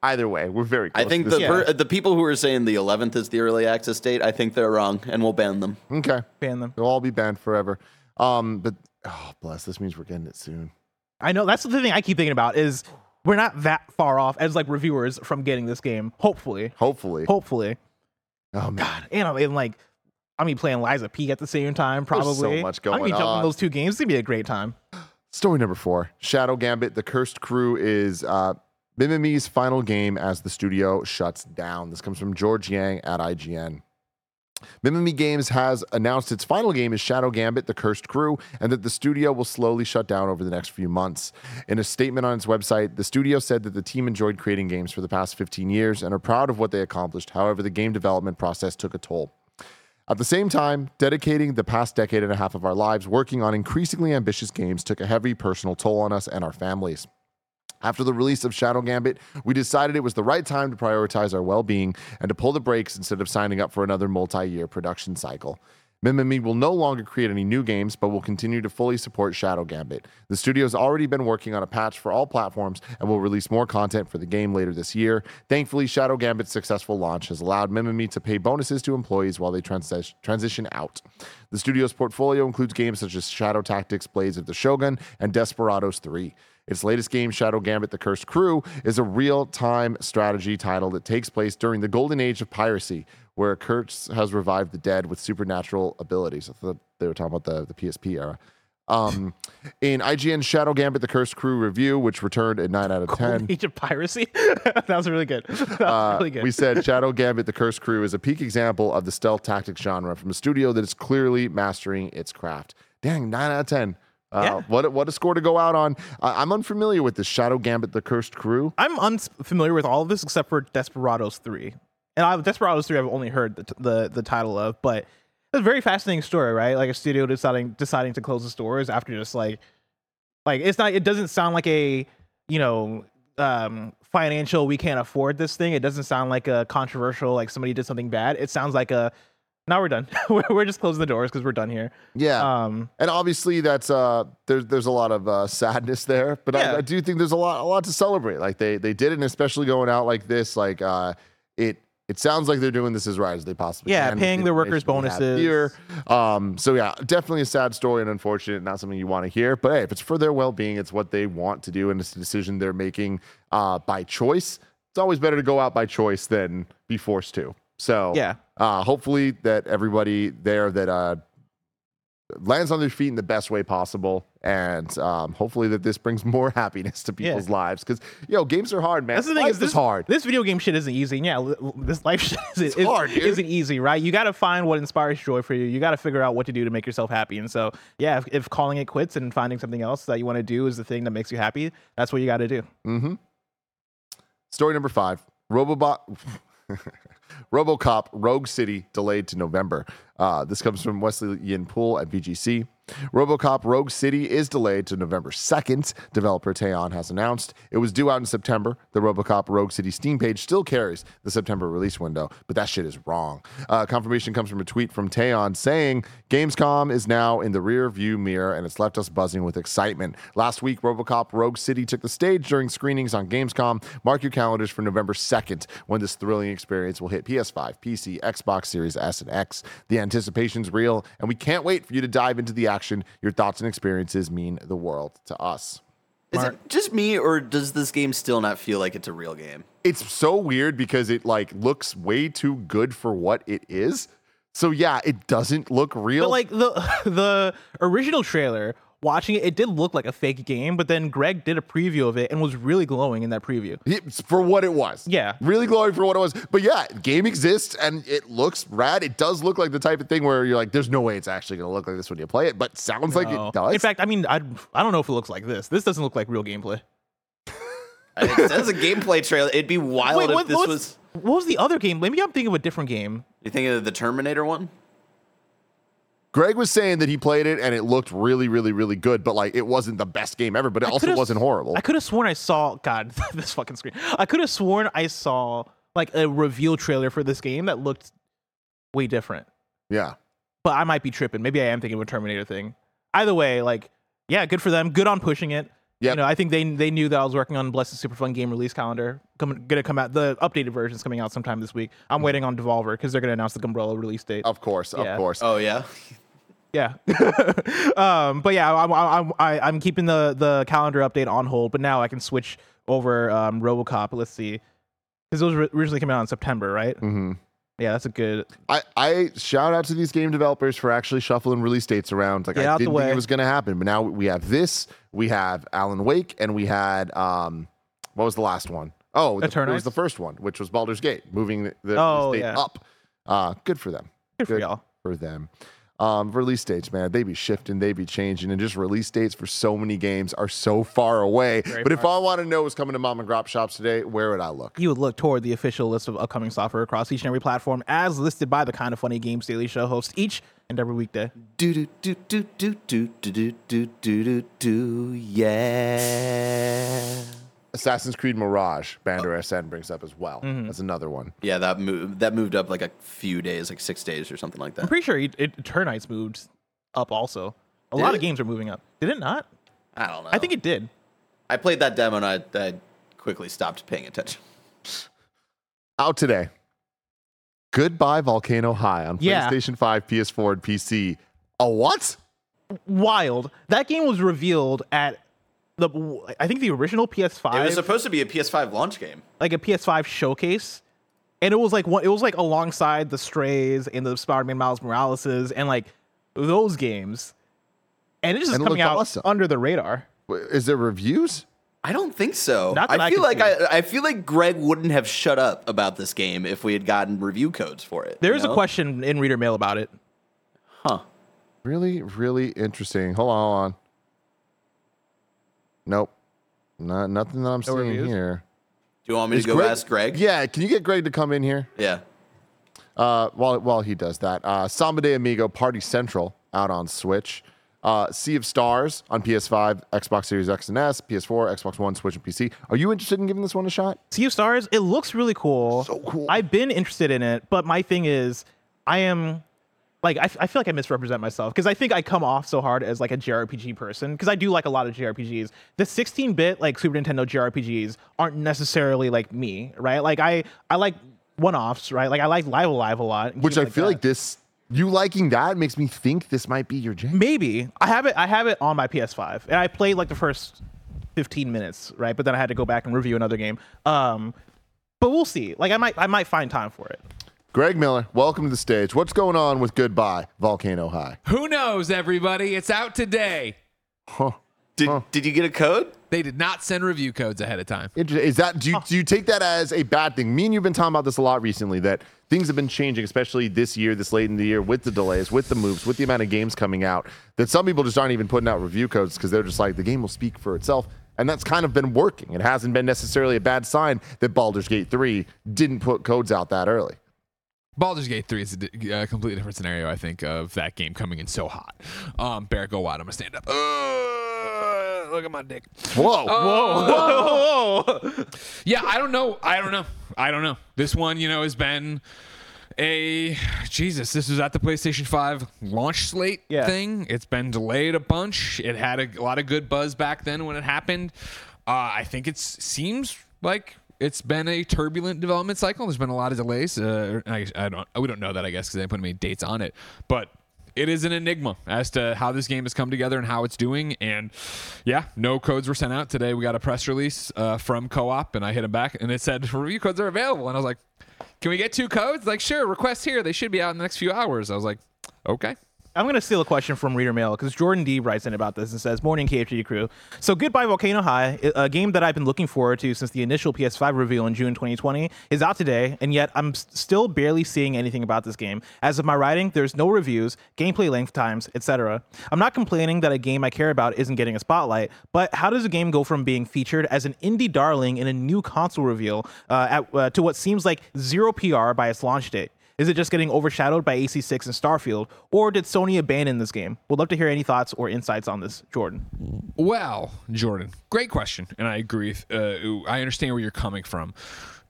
Either way, we're very close. I think the people who are saying the 11th is the early access date, I think they're wrong, and we'll ban them. Okay. Ban them. They'll all be banned forever. But, oh, bless, this means we're getting it soon. I know. That's the thing I keep thinking about is we're not that far off as, like, reviewers from getting this game. Hopefully. Oh, man. God. And like, I mean, playing Liza P at the same time, probably. There's so much going on. I'm going to be jumping those two games. It's going to be a great time. Story number 4, Shadow Gambit: The Cursed Crew is Mimimi's final game as the studio shuts down. This comes from George Yang at IGN. Mimimi Games has announced its final game is Shadow Gambit: The Cursed Crew, and that the studio will slowly shut down over the next few months. In a statement on its website, the studio said that the team enjoyed creating games for the past 15 years and are proud of what they accomplished. However, the game development process took a toll. At the same time, dedicating the past decade and a half of our lives working on increasingly ambitious games took a heavy personal toll on us and our families. After the release of Shadow Gambit, we decided it was the right time to prioritize our well-being and to pull the brakes instead of signing up for another multi-year production cycle. Mimimi will no longer create any new games, but will continue to fully support Shadow Gambit. The studio has already been working on a patch for all platforms and will release more content for the game later this year. Thankfully, Shadow Gambit's successful launch has allowed Mimimi to pay bonuses to employees while they transition out. The studio's portfolio includes games such as Shadow Tactics: Blades of the Shogun and Desperados 3. Its latest game, Shadow Gambit: The Cursed Crew, is a real-time strategy title that takes place during the golden age of piracy, where a curse has revived the dead with supernatural abilities. I thought they were talking about the PSP era. In IGN's Shadow Gambit: The Cursed Crew review, which returned a 9 out of 10. Golden age of piracy? That was really good. We said Shadow Gambit: The Cursed Crew is a peak example of the stealth tactics genre from a studio that is clearly mastering its craft. Dang, 9 out of 10. Yeah. What a score to go out on. I'm unfamiliar with this Shadow Gambit: The Cursed Crew. I'm unfamiliar with all of this except for Desperados 3. And Desperados 3 I've only heard the title of, but It's a very fascinating story, right? Like a studio deciding to close the stores after just like it's not. It doesn't sound like a, you know, financial, we can't afford this thing. It doesn't sound like a controversial, like somebody did something bad. It sounds like a, now we're done. We're just closing the doors because we're done here. Yeah. And obviously that's there's a lot of sadness there, but yeah. I do think there's a lot to celebrate. Like they did it, and especially going out like this, like it sounds like they're doing this as right as they possibly can. Yeah, paying their workers bonuses. Here. So yeah, definitely a sad story and unfortunate, not something you want to hear. But hey, if it's for their well-being, it's what they want to do, and it's a decision they're making by choice. It's always better to go out by choice than be forced to. So yeah. Hopefully that everybody there that lands on their feet in the best way possible, and hopefully that this brings more happiness to people's lives, because games are hard, man. That's the thing, is this hard. This video game shit isn't easy. Yeah, this life shit it's hard, dude. Isn't easy, right? You got to find what inspires joy for you. You got to figure out what to do to make yourself happy. And so yeah, if calling it quits and finding something else that you want to do is the thing that makes you happy, that's what you got to do. Mm-hmm. Story number 5, RoboCop Rogue City delayed to November. This comes from Wesley Yin Poole at VGC. RoboCop Rogue City is delayed to November 2nd, developer Teon has announced. It was due out in September. The RoboCop Rogue City Steam page still carries the September release window, but that shit is wrong. Confirmation comes from a tweet from Teon saying, Gamescom is now in the rear view mirror, and it's left us buzzing with excitement. Last week, RoboCop Rogue City took the stage during screenings on Gamescom. Mark your calendars for November 2nd, when this thrilling experience will hit PS5, PC, Xbox Series S, and X. The anticipation's real, and we can't wait for you to dive into the action. Your thoughts and experiences mean the world to us. Mark. Is it just me, or does this game still not feel like it's a real game? It's so weird because it like looks way too good for what it is. So yeah, it doesn't look real. But like the original trailer, watching it, it did look like a fake game, but then Greg did a preview of it and was really glowing in that preview. For what it was. Yeah. Really glowing for what it was. But yeah, game exists and it looks rad. It does look like the type of thing where you're like, there's no way it's actually going to look like this when you play it, but sounds like it does. In fact, I mean, I don't know if it looks like this. This doesn't look like real gameplay. It says a gameplay trailer. It'd be wild. Wait, if this was... What was the other game? Maybe I'm thinking of a different game. You thinking of the Terminator one? Greg was saying that he played it and it looked really, really, really good, but like it wasn't the best game ever, but it also wasn't horrible. I could have sworn I saw, God, this fucking screen. I could have sworn I saw like a reveal trailer for this game that looked way different. Yeah. But I might be tripping. Maybe I am thinking of a Terminator thing. Either way, like, yeah, good for them. Good on pushing it. Yep. You know, I think they knew that I was working on Blessed's super fun game release calendar. Gonna come out. The updated version is coming out sometime this week. I'm waiting on Devolver because they're gonna announce the Gumbrella release date. Of course. Oh yeah, yeah. But yeah, I'm keeping the calendar update on hold. But now I can switch over RoboCop. Let's see, because those originally came out in September, right? Mm-hmm. Yeah, that's a good. I shout out to these game developers for actually shuffling release dates around. Like, I didn't think it was going to happen, but now we have this, we have Alan Wake, and we had what was the last one? Oh, it was the first one, which was Baldur's Gate, moving the date up. Good for them. Good for y'all. For them. Release dates, man, they be shifting, they be changing, and just release dates for so many games are so far away. But if I want to know what's coming to mom and grop shops today, where would I look? You would look toward the official list of upcoming software across each and every platform, as listed by the Kind of Funny Games Daily Show host each and every weekday. Yeah. Assassin's Creed Mirage, Bandar SN brings up as well. Mm-hmm. That's another one. Yeah, that moved up like a few days, like 6 days or something like that. I'm pretty sure Eternites moved up also. A lot of games are moving up. Did it not? I don't know. I think it did. I played that demo and I quickly stopped paying attention. Out today. Goodbye Volcano High on PlayStation 5, PS4, and PC. A what? Wild. That game was revealed at... I think the original PS5. It was supposed to be a PS5 launch game, like a PS5 showcase, and it was like alongside the Strays and the Spider-Man Miles Moraleses and like those games, and it just is coming out under the radar. Is there reviews? I don't think so. I feel like Greg wouldn't have shut up about this game if we had gotten review codes for it. There's a question in reader mail about it. Huh? Really, really interesting. Hold on. Nope. Nothing that I'm seeing reviews here. Do you want me to go ask Greg? Yeah, can you get Greg to come in here? Yeah. While he does that, Samba de Amigo Party Central out on Switch. Sea of Stars on PS5, Xbox Series X and S, PS4, Xbox One, Switch, and PC. Are you interested in giving this one a shot? Sea of Stars, it looks really cool. So cool. I've been interested in it, but my thing is, I feel like I misrepresent myself because I think I come off so hard as like a JRPG person because I do like a lot of JRPGs. The 16-bit like Super Nintendo JRPGs aren't necessarily like me, right? Like I like one-offs, right? Like I like Live Alive a lot, which I feel like this. You liking that makes me think this might be your jam. Maybe. I have it on my PS5, and I played like the first 15 minutes, right? But then I had to go back and review another game. But we'll see. Like I might find time for it. Greg Miller, welcome to the stage. What's going on with Goodbye Volcano High? Who knows, everybody? It's out today. Huh. Did you get a code? They did not send review codes ahead of time. Is that do you take that as a bad thing? Me and you've been talking about this a lot recently, that things have been changing, especially this year, this late in the year, with the delays, with the moves, with the amount of games coming out, that some people just aren't even putting out review codes because they're just like, the game will speak for itself. And that's kind of been working. It hasn't been necessarily a bad sign that Baldur's Gate 3 didn't put codes out that early. Baldur's Gate 3 is a completely different scenario, I think, of that game coming in so hot. Barrett, go wide. I'm going to stand up. Look at my dick. Whoa. Yeah, I don't know. This one, has been this was at the PlayStation 5 launch slate thing. It's been delayed a bunch. It had a lot of good buzz back then when it happened. I think it seems like it's been a turbulent development cycle. There's been a lot of delays. We don't know that, I guess, because they didn't put any dates on it. But it is an enigma as to how this game has come together and how it's doing. And yeah, no codes were sent out today. We got a press release from Co-op, and I hit them back, and it said review codes are available. And I was like, "Can we get two codes?" Like, sure, request here. They should be out in the next few hours. I was like, okay. I'm going to steal a question from Reader Mail because Jordan D. writes in about this and says, Morning, KFG crew. So Goodbye Volcano High, a game that I've been looking forward to since the initial PS5 reveal in June 2020, is out today, and yet I'm still barely seeing anything about this game. As of my writing, there's no reviews, gameplay length times, etc. I'm not complaining that a game I care about isn't getting a spotlight, but how does a game go from being featured as an indie darling in a new console reveal to what seems like zero PR by its launch date? Is it just getting overshadowed by AC6 and Starfield, or did Sony abandon this game? Would love to hear any thoughts or insights on this, Jordan. Well, Jordan, great question, and I agree. I understand where you're coming from.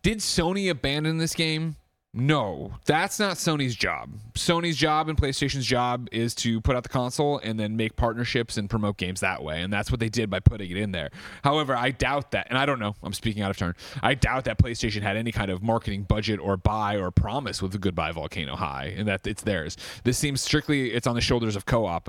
Did Sony abandon this game? No, that's not Sony's job. Sony's job and PlayStation's job is to put out the console and then make partnerships and promote games that way, and that's what they did by putting it in there. However, I doubt that, and I don't know, I'm speaking out of turn, I doubt that PlayStation had any kind of marketing budget or buy or promise with the Goodbye Volcano High, and that it's theirs. This seems strictly, it's on the shoulders of Co-op,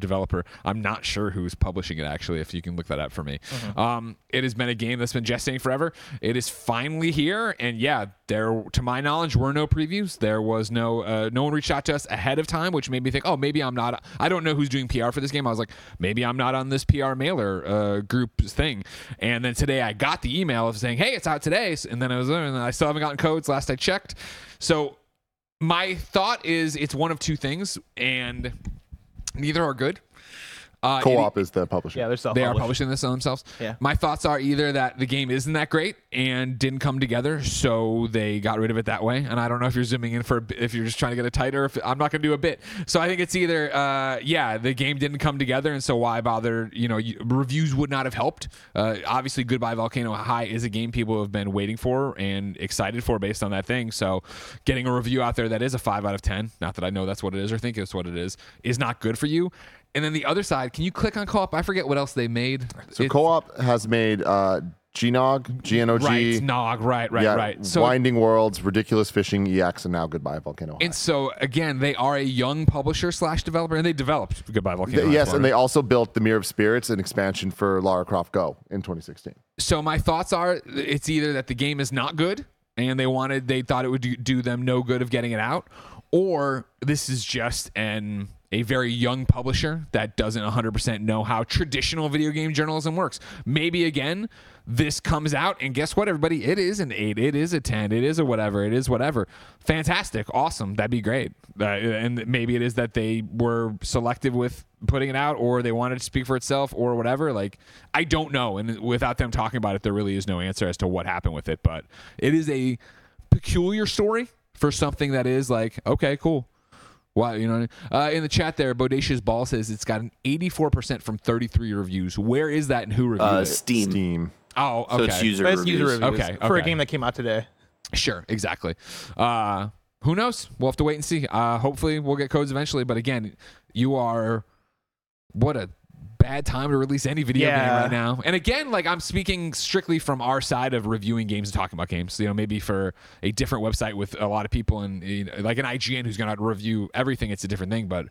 developer. I'm not sure who's publishing it, actually, if you can look that up for me. Mm-hmm. It has been a game that's been gestating forever. It is finally here, and yeah, there, to my knowledge, were no previews. There was no one reached out to us ahead of time, which made me think, I don't know who's doing PR for this game. I was like, maybe I'm not on this PR mailer group thing. And then today I got the email of saying, hey, it's out today. And then I still haven't gotten codes last I checked. So my thought is it's one of two things, and neither are good. Co-op is the publisher. Yeah, they are publishing this themselves. Yeah. My thoughts are either that the game isn't that great and didn't come together, so they got rid of it that way. And I don't know if you're zooming in for a bit, if you're just trying to get a tighter. I'm not going to do a bit. So I think it's either, the game didn't come together, and so why bother? Reviews would not have helped. Obviously, Goodbye Volcano High is a game people have been waiting for and excited for based on that thing. So getting a review out there that is a 5 out of 10, not that I know that's what it is or think it's what it is not good for you. And then the other side, can you click on Co-op? I forget what else they made. So Co-op has made Gnog, G-N-O-G. Right, Nog, right. So, Winding Worlds, Ridiculous Fishing, EX, and now Goodbye Volcano High. And so, again, they are a young publisher /developer developer, and they developed Goodbye Volcano High. Yes, and they also built the Mirror of Spirits, an expansion for Lara Croft Go in 2016. So my thoughts are it's either that the game is not good, and they thought it would do them no good of getting it out, or this is just a very young publisher that doesn't 100% know how traditional video game journalism works. Maybe, again, this comes out, and guess what, everybody? It is an 8. It is a 10. It is a whatever. It is whatever. Fantastic. Awesome. That'd be great. And maybe it is that they were selective with putting it out, or they wanted to speak for itself, or whatever. Like, I don't know. And without them talking about it, there really is no answer as to what happened with it. But it is a peculiar story. for something that is like, okay, cool. Wow, you know what I mean? In the chat there, Bodacious Ball says it's got an 84% from 33 reviews. Where is that and who reviewed it? Steam. Oh, okay. So it's user reviews. Okay. For a game that came out today. Sure, exactly. Who knows? We'll have to wait and see. Hopefully we'll get codes eventually. But again, you are... What a bad time to release any video game right now. And again, like, I'm speaking strictly from our side of reviewing games and talking about games. You know, maybe for a different website with a lot of people and, you know, like an IGN who's going to review everything, it's a different thing. But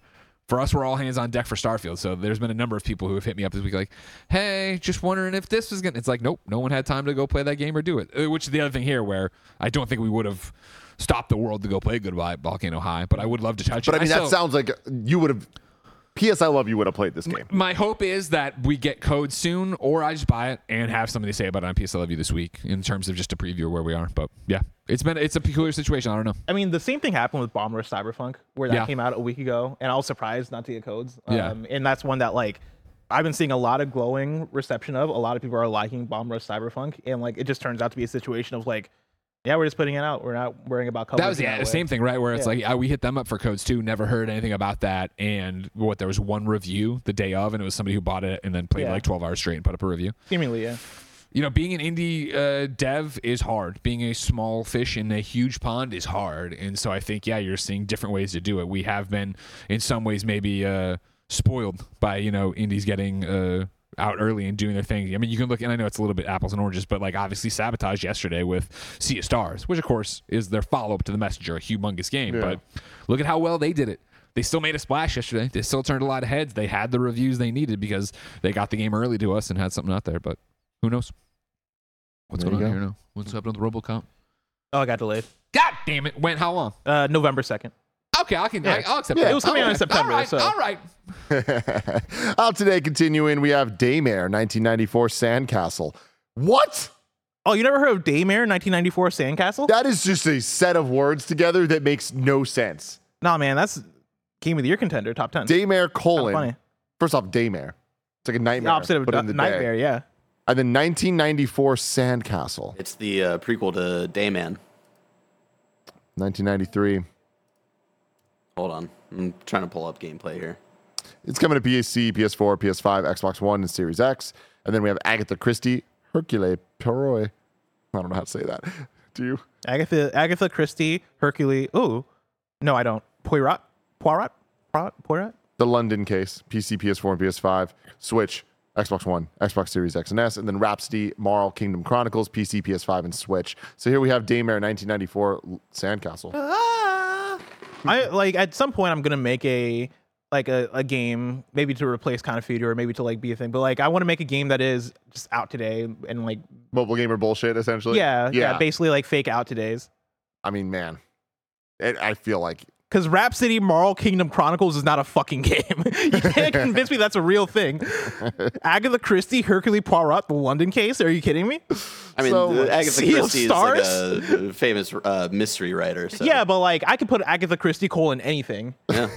for us, we're all hands on deck for Starfield. So there's been a number of people who have hit me up this week like, hey, just wondering if this was going to... It's like, nope, no one had time to go play that game or do it. Which is the other thing here where I don't think we would have... stopped the world to go play Goodbye Volcano High, but I would love to touch it. But I mean, that sounds like you would have... P.S. I love you would have played this game. My hope is that we get code soon, or I just buy it and have something to say about it on P.S. I love you this week in terms of just a preview of where we are. But yeah, it's a peculiar situation. I don't know. I mean, the same thing happened with Bomber Cyberpunk, where that came out a week ago, and I was surprised not to get codes. And that's one that, like, I've been seeing a lot of glowing reception of. A lot of people are liking Bomber Cyberpunk, and like it just turns out to be a situation of like, yeah, we're just putting it out. We're not worrying about colors. That was the same thing, right? Where it's like, we hit them up for codes too. Never heard anything about that. And what, there was one review the day of, and it was somebody who bought it and then played like 12 hours straight and put up a review. Seemingly, yeah. You know, being an indie dev is hard. Being a small fish in a huge pond is hard. And so I think, you're seeing different ways to do it. We have been, in some ways, maybe spoiled by, you know, indies getting... out early and doing their thing. I mean, you can look, and I know it's a little bit apples and oranges, but like obviously Sabotage yesterday with Sea of Stars, which of course is their follow-up to The Messenger, a humongous game. But look at how well they did it. They still made a splash yesterday. They still turned a lot of heads. They had the reviews they needed because they got the game early to us and had something out there. But who knows? What's going on here now? What's happening with RoboCop? Oh, I got delayed. God damn it. When? How long? November 2nd. Okay, I'll accept that. It was coming out in September. All right. Out today, continuing, we have Daymare 1994 Sandcastle. What? Oh, you never heard of Daymare 1994 Sandcastle? That is just a set of words together that makes no sense. Nah, man, that's Game of the Year contender, top 10. Daymare . First off, Daymare. It's like a nightmare. The opposite of nightmare, yeah. And then 1994 Sandcastle. It's the prequel to Dayman. 1993. Hold on. I'm trying to pull up gameplay here. It's coming to PC, PS4, PS5, Xbox One, and Series X. And then we have Agatha Christie, Hercule Poirot. I don't know how to say that. Do you? Agatha Christie, Hercule. Ooh. No, I don't. Poirot? The London Case, PC, PS4, and PS5, Switch, Xbox One, Xbox Series X and S, and then Rhapsody, Marl, Kingdom Chronicles, PC, PS5, and Switch. So here we have Daymare 1994 Sandcastle. I like at some point I'm gonna make a game maybe to replace Call of Duty or maybe to like be a thing, but like I want to make a game that is just out today and like mobile gamer bullshit essentially. Yeah, basically like fake out todays. I mean, man, I feel like because Rhapsody, Marl, Kingdom Chronicles is not a fucking game. You can't convince me that's a real thing. Agatha Christie, Hercule Poirot, The London Case. Are you kidding me? I mean, Agatha Christie is like a famous mystery writer. So. Yeah, but like I could put Agatha Christie in anything. Yeah.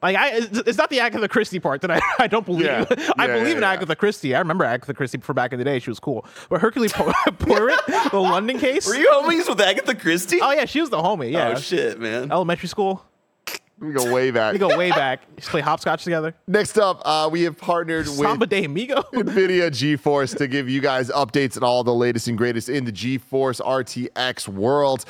Like it's not the Agatha Christie part that I don't believe. Yeah. I believe in Agatha Christie. I remember Agatha Christie from back in the day. She was cool. But Hercule Poirot, The London Case. Were you homies with Agatha Christie? Oh yeah, she was the homie. Yeah. Oh shit, man. Elementary school. We go way back. Just play hopscotch together. Next up, we have partnered with NVIDIA GeForce to give you guys updates on all the latest and greatest in the GeForce RTX world.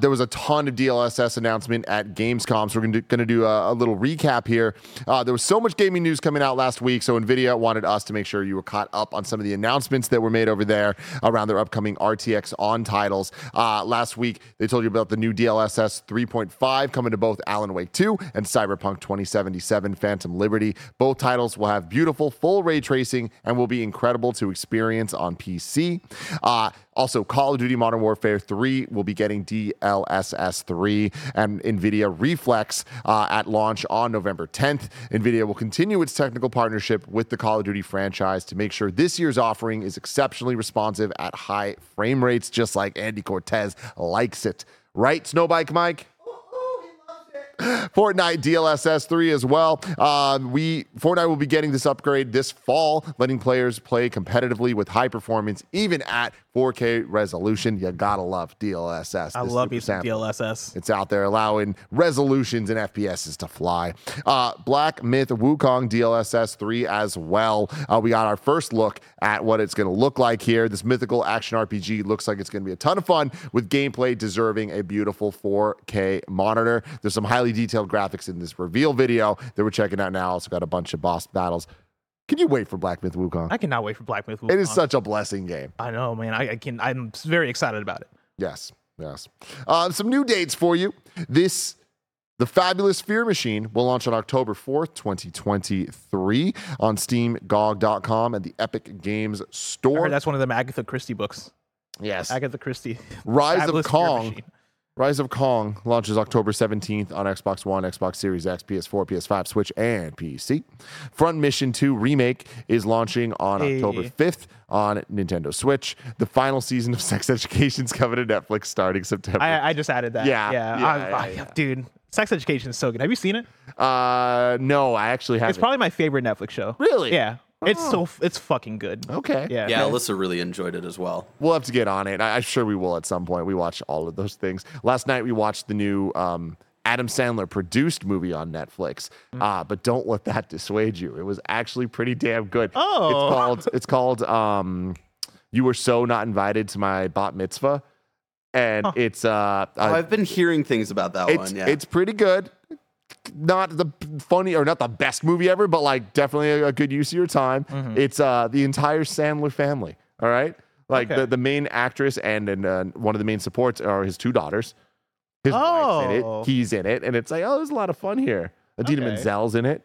There was a ton of DLSS announcement at Gamescom, so we're going to do a little recap here. There was so much gaming news coming out last week, so NVIDIA wanted us to make sure you were caught up on some of the announcements that were made over there around their upcoming RTX on titles. Last week, they told you about the new DLSS 3.5 coming to both Alan Wake 2 and Cyberpunk 2077 Phantom Liberty. Both titles will have beautiful full ray tracing and will be incredible to experience on PC. Also, Call of Duty Modern Warfare 3 will be getting DLSS 3 and NVIDIA Reflex at launch on November 10th. NVIDIA will continue its technical partnership with the Call of Duty franchise to make sure this year's offering is exceptionally responsive at high frame rates, just like Andy Cortez likes it. Right, Snowbike Mike? Fortnite DLSS 3 as well. Fortnite will be getting this upgrade this fall, letting players play competitively with high performance, even at 4K resolution. You gotta love DLSS. I love you some DLSS. It's out there allowing resolutions and FPSs to fly. Black Myth Wukong DLSS 3 as well. We got our first look at what it's going to look like here. This mythical action RPG looks like it's going to be a ton of fun, with gameplay deserving a beautiful 4K monitor. There's some highly detailed graphics in this reveal video that we're checking out now. Also got a bunch of boss battles. Can you wait for Black Myth Wukong? I cannot wait for Black Myth Wukong. It is such a blessing game. I know, man. I'm very excited about it. Yes, yes. Some new dates for you. The Fabulous Fear Machine will launch on October 4th, 2023 on Steam, GOG.com, and the Epic Games Store. I heard that's one of them Agatha Christie books. Yes. Agatha Christie. Rise of Kong launches October 17th on Xbox One, Xbox Series X, PS4, PS5, Switch, and PC. Front Mission 2 Remake is launching on October 5th on Nintendo Switch. The final season of Sex Education's coming to Netflix starting September. I just added that. Yeah. Dude. Sex Education is so good. Have you seen it? No, I actually haven't. It's probably my favorite Netflix show. Really? Yeah. Oh. It's fucking good. Okay. Yeah, Alyssa really enjoyed it as well. We'll have to get on it. I'm sure we will at some point. We watch all of those things. Last night we watched the new Adam Sandler produced movie on Netflix. But don't let that dissuade you. It was actually pretty damn good. Oh. It's called You Were So Not Invited to My Bat Mitzvah. And I've been hearing things about that one. Yeah, it's pretty good. Not the funny or not the best movie ever, but like definitely a good use of your time. Mm-hmm. It's the entire Sandler family. All right, the main actress and one of the main supports are his two daughters. His wife's in it. He's in it, and it's like there's a lot of fun here. Idina Menzel's in it.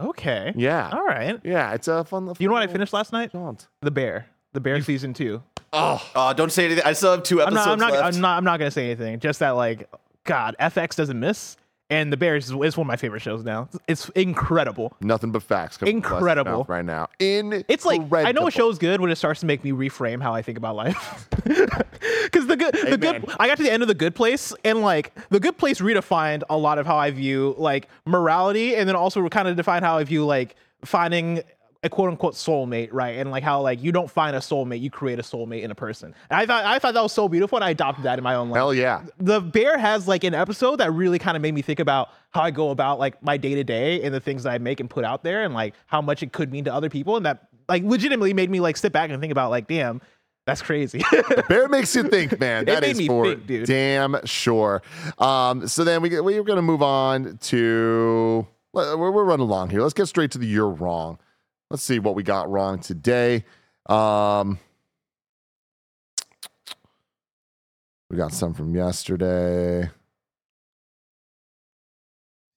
Okay. Yeah. All right. Yeah, it's a fun. You know what I finished last night? The Bear. The Bear season 2. Oh, don't say anything. I still have 2 episodes left. I'm not going to say anything. Just that, God, FX doesn't miss. And The Bear is one of my favorite shows now. It's incredible. Nothing but facts. Incredible. Right now. It's like, I know a show's good when it starts to make me reframe how I think about life. Because I got to the end of The Good Place, and The Good Place redefined a lot of how I view morality, and then also kind of defined how I view finding a quote-unquote soulmate, right? And how you don't find a soulmate, you create a soulmate in a person. And I thought that was so beautiful, and I adopted that in my own life. Hell yeah. The Bear has an episode that really kind of made me think about how I go about my day-to-day and the things that I make and put out there, and how much it could mean to other people. And that legitimately made me sit back and think about damn, that's crazy. The Bear makes you think, man. That is for damn sure. So then we're going to move on to, we're running along here. Let's get straight to the You're Wrong. Let's see what we got wrong today. We got some from yesterday.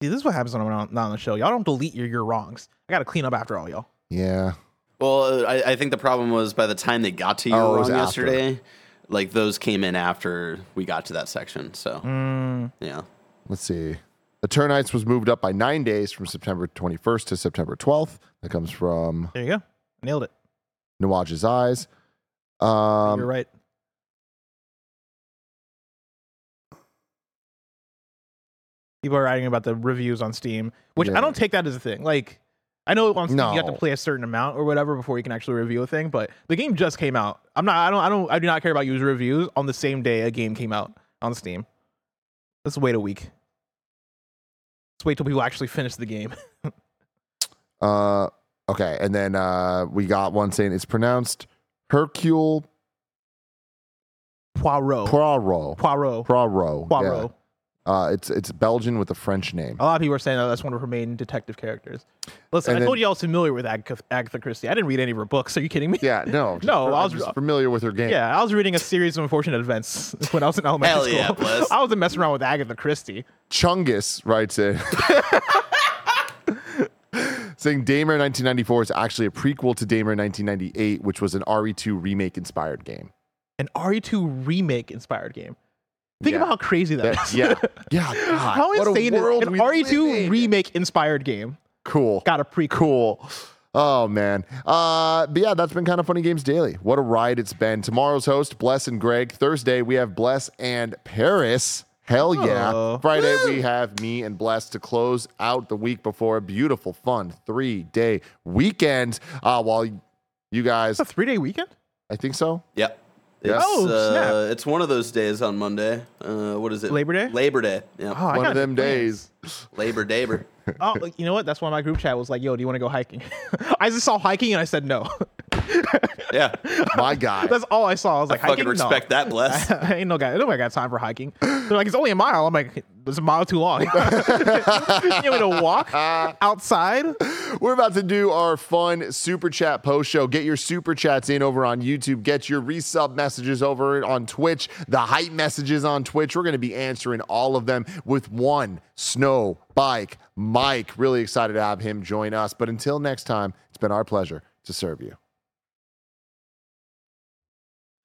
See, this is what happens when I'm not on the show. Y'all don't delete your wrongs. I got to clean up after all y'all. Yeah. Well, I think the problem was by the time they got to your wrong yesterday, those came in after we got to that section. So, yeah. Let's see. The Turnites was moved up by 9 days from September 21st to September 12th. That comes from... There you go. Nailed it. Nawaj's Eyes. You're right. People are writing about the reviews on Steam, which I don't take that as a thing. I know on Steam you have to play a certain amount or whatever before you can actually review a thing, but the game just came out. I do not care about user reviews on the same day a game came out on Steam. Let's wait a week. Let's wait till people actually finish the game. Okay, and then we got one saying it's pronounced Hercule Poirot. Poirot. Yeah. It's Belgian with a French name. A lot of people are saying that's one of her main detective characters. Listen, I told you I was familiar with Agatha Christie. I didn't read any of her books. Are you kidding me? Yeah, no. I was familiar with her game. Yeah, I was reading a series of unfortunate events when I was in elementary school. Yeah, I wasn't messing around with Agatha Christie. Chungus writes it. Saying Daymare 1994 is actually a prequel to Daymare 1998, which was an RE2 remake-inspired game. An RE2 remake-inspired game. Think about how crazy that is. Yeah. Yeah. God, how insane is an RE2 remake-inspired game? Cool. Got a prequel. Cool. Oh, man. But yeah, that's been Kind of Funny Games Daily. What a ride it's been. Tomorrow's host, Bless and Greg. Thursday, we have Bless and Paris. Hell yeah. Oh. Friday, we have me and Bless to close out the week before a beautiful, fun 3-day weekend. While you guys... It's a 3-day weekend? I think so. Yep. It's, snap. It's one of those days on Monday. What is it? Labor Day? Labor Day. Yeah. Oh, one of them days. Labor Daber. Oh, you know what? That's why my group chat was like, yo, do you want to go hiking? I just saw hiking and I said no. Yeah. My God. That's all I saw. I was like, I fucking hiking? Respect that, Bless. I ain't no guy. Nobody got time for hiking. They're like, it's only a mile. I'm like, it's a mile too long. You want to walk outside? We're about to do our fun Super Chat post show. Get your Super Chats in over on YouTube. Get your resub messages over on Twitch. The hype messages on Twitch. We're going to be answering all of them with one snow bike Mike. Really excited to have him join us. But until next time, it's been our pleasure to serve you.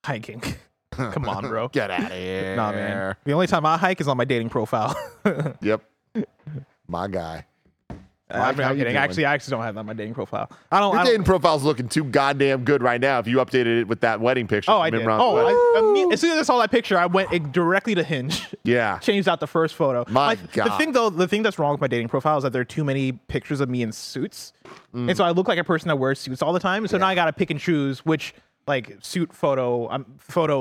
Hiking. Come on, bro. Get out of here. Nah, man. The only time I hike is on my dating profile. Yep. My guy. Mike, I'm kidding. I actually don't have that on my dating profile. Your dating profile's looking too goddamn good right now. If you updated it with that wedding picture. Oh, I did. As soon as I saw that picture, I went directly to Hinge. Yeah. Changed out the first photo. My God. The thing that's wrong with my dating profile is that there are too many pictures of me in suits. Mm. And so I look like a person that wears suits all the time. So now I got to pick and choose which... like suit photos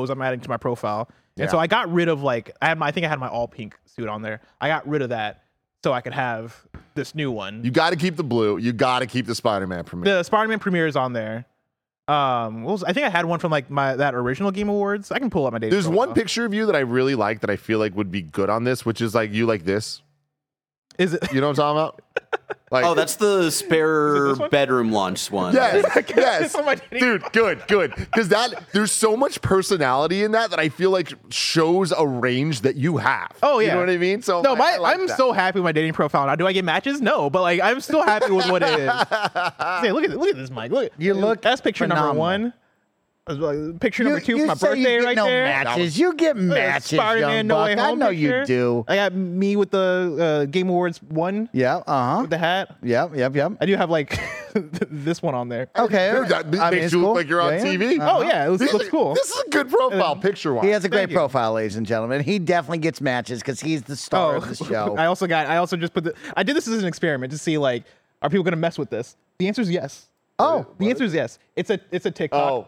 I'm adding to my profile, and so I got rid of I had my all pink suit on there. I got rid of that so I could have this new one. You got to keep the blue. You got to keep the Spider-Man premiere. The Spider-Man premiere is on there. I think I had one from that original Game Awards. I can pull up my data. There's one picture of you that I really like that I feel like would be good on this, which is like you like this. Is it? You know what I'm talking about? Like, oh, that's the spare bedroom launch one. Yes. Dude, good. Because there's so much personality in that I feel like shows a range that you have. Oh, yeah. You know what I mean? So no, I'm so happy with my dating profile. Now, do I get matches? No, but I'm still happy with what it is. Hey, look at this, Mike. Look, that's picture phenomenal. Number one. Picture number two for my birthday right there. Matches. You get matches, young buck. I know you do. I got me with the Game Awards 1. Yeah, with the hat. Yep. I do have this one on there. Okay, that makes you look like you're on TV. Oh yeah, it looks cool. This is a good profile picture one. He has a great profile, ladies and gentlemen. He definitely gets matches because he's the star of the show. I did this as an experiment to see are people going to mess with this? The answer is yes. Oh, the answer is yes. It's a TikTok. Oh.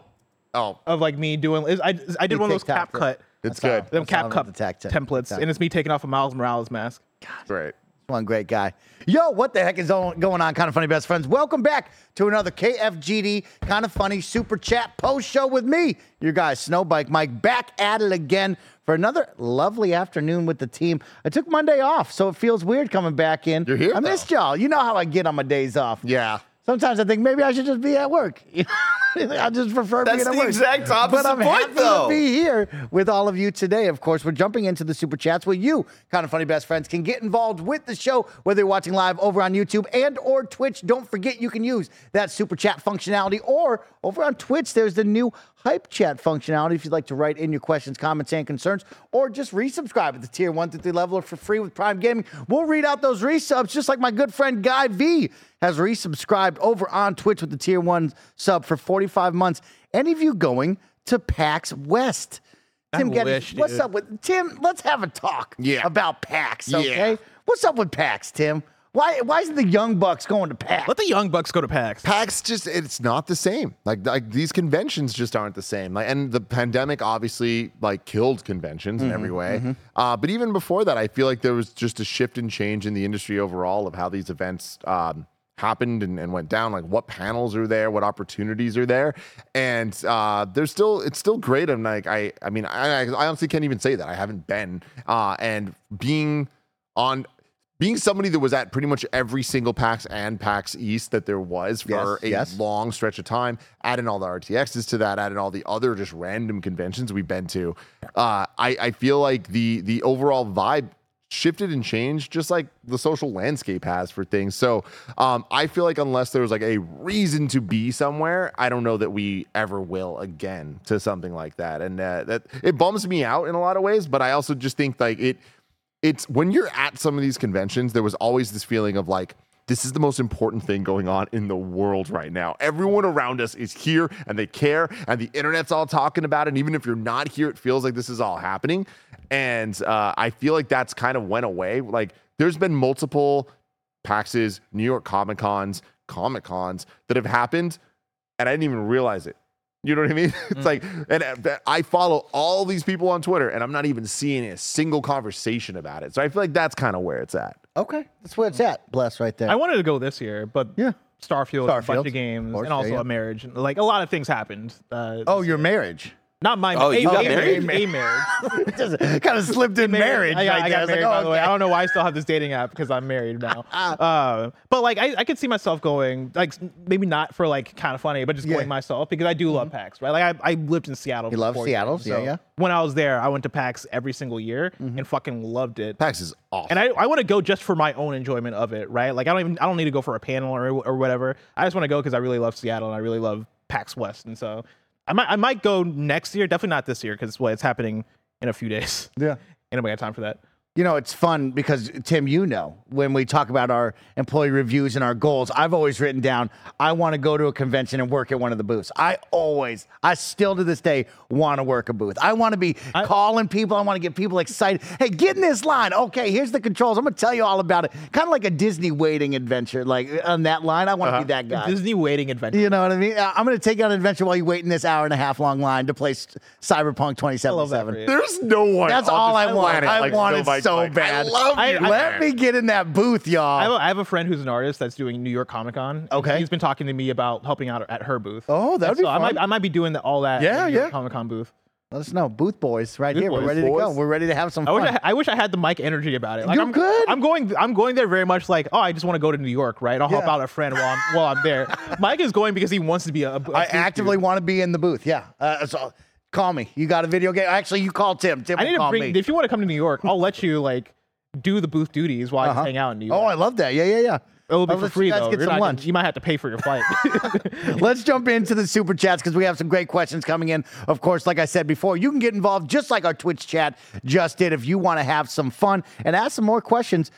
Of me doing, I did one of those cap cut. It's good. Them cap cut templates, and it's me taking off a Miles Morales mask. God, great. One great guy. Yo, what the heck is going on, Kind of Funny Best Friends? Welcome back to another KFGD Kind of Funny Super Chat post show with me, your guy Snowbike Mike, back at it again for another lovely afternoon with the team. I took Monday off, so it feels weird coming back in. You're here. I missed y'all. You know how I get on my days off. Yeah. Sometimes I think maybe I should just be at work. I just prefer being at work. That's the exact opposite point, though. But I'm happy to be here with all of you today. Of course, we're jumping into the Super Chats where you, Kind of Funny Best Friends, can get involved with the show, whether you're watching live over on YouTube and or Twitch. Don't forget you can use that Super Chat functionality. Or over on Twitch, there's the new Hype Chat functionality if you'd like to write in your questions, comments, and concerns, or just resubscribe at the tier 1 through 3 level or for free with Prime Gaming. We'll read out those resubs just like my good friend Guy V has resubscribed over on Twitch with the tier 1 sub for 45 months. Any of you going to PAX West? Tim Gettys, what's up with Tim? Let's have a talk about PAX, okay? Yeah. What's up with PAX, Tim? Why isn't the Young Bucks going to PAX? Let the Young Bucks go to PAX. PAX it's not the same. Like these conventions just aren't the same. And the pandemic obviously killed conventions in every way. Mm-hmm. But even before that, I feel like there was just a shift and change in the industry overall of how these events happened and went down. Like what panels are there, what opportunities are there, and it's still great. And I mean I honestly can't even say that I haven't been and being somebody that was at pretty much every single PAX and PAX East that there was for a long stretch of time, adding all the RTXs to that, adding all the other just random conventions we've been to, I feel like the overall vibe shifted and changed just like the social landscape has for things. So I feel like unless there was a reason to be somewhere, I don't know that we ever will again to something like that. And that it bums me out in a lot of ways, but I also just think it's when you're at some of these conventions, there was always this feeling of this is the most important thing going on in the world right now. Everyone around us is here and they care and the internet's all talking about it. And even if you're not here, it feels like this is all happening. And I feel like that's kind of went away. There's been multiple PAXs, New York Comic Cons that have happened and I didn't even realize it. You know what I mean? It's like, and I follow all these people on Twitter, and I'm not even seeing a single conversation about it. So I feel like that's kind of where it's at. Okay, that's where it's at. Bless right there. I wanted to go this year, but yeah, Starfield. A bunch of games, of course, and also a marriage. Like a lot of things happened. Your marriage. Not my marriage. Oh, you got married? A marriage. Just kind of slipped in marriage. I got married, by the way. I don't know why I still have this dating app because I'm married now. But like, I could see myself going, like, maybe not for like kind of funny, but just going myself because I do love PAX, right? Like, I lived in Seattle. You love Seattle? So when I was there, I went to PAX every single year and fucking loved it. PAX is awesome. And I want to go just for my own enjoyment of it, right? Like, I don't need to go for a panel or whatever. I just want to go because I really love Seattle and I really love PAX West, and so. I might go next year. Definitely not this year because it's happening in a few days. Yeah. Ain't nobody got time for that. You know, it's fun because, Tim, when we talk about our employee reviews and our goals, I've always written down, I want to go to a convention and work at one of the booths. I still to this day want to work a booth. I want to be calling people. I want to get people excited. Hey, get in this line. Okay, here's the controls. I'm going to tell you all about it. Kind of like a Disney waiting adventure. Like on that line, I want to be that guy. Disney waiting adventure. You know what I mean? I'm going to take you on an adventure while you wait in this hour and a half long line to play Cyberpunk 2077. There's no one. That's all I want. I want it so bad. I love you. Let me get in that booth, y'all. I have a friend who's an artist that's doing New York Comic Con. Okay. He's been talking to me about helping out at her booth. Oh, that would be fun. I might be doing all that at New York Comic Con booth. Let us know. Booth boys right here. We're ready to go. We're ready to have some fun. I wish I had the mic energy about it. Like, you're good. I'm going there very much like, oh, I just want to go to New York, right? I'll help out a friend while I'm there. Mike is going because he wants to be a I actively want to be in the booth, yeah. So call me. You got a video game? Actually, you call Tim. Tim will call me. If you want to come to New York, I'll let you like do the booth duties while I just hang out in New York. Oh, I love that. Yeah. It will be for free, though. Get some lunch. You might have to pay for your flight. Let's jump into the Super Chats because we have some great questions coming in. Of course, like I said before, you can get involved just like our Twitch chat just did if you want to have some fun and ask some more questions.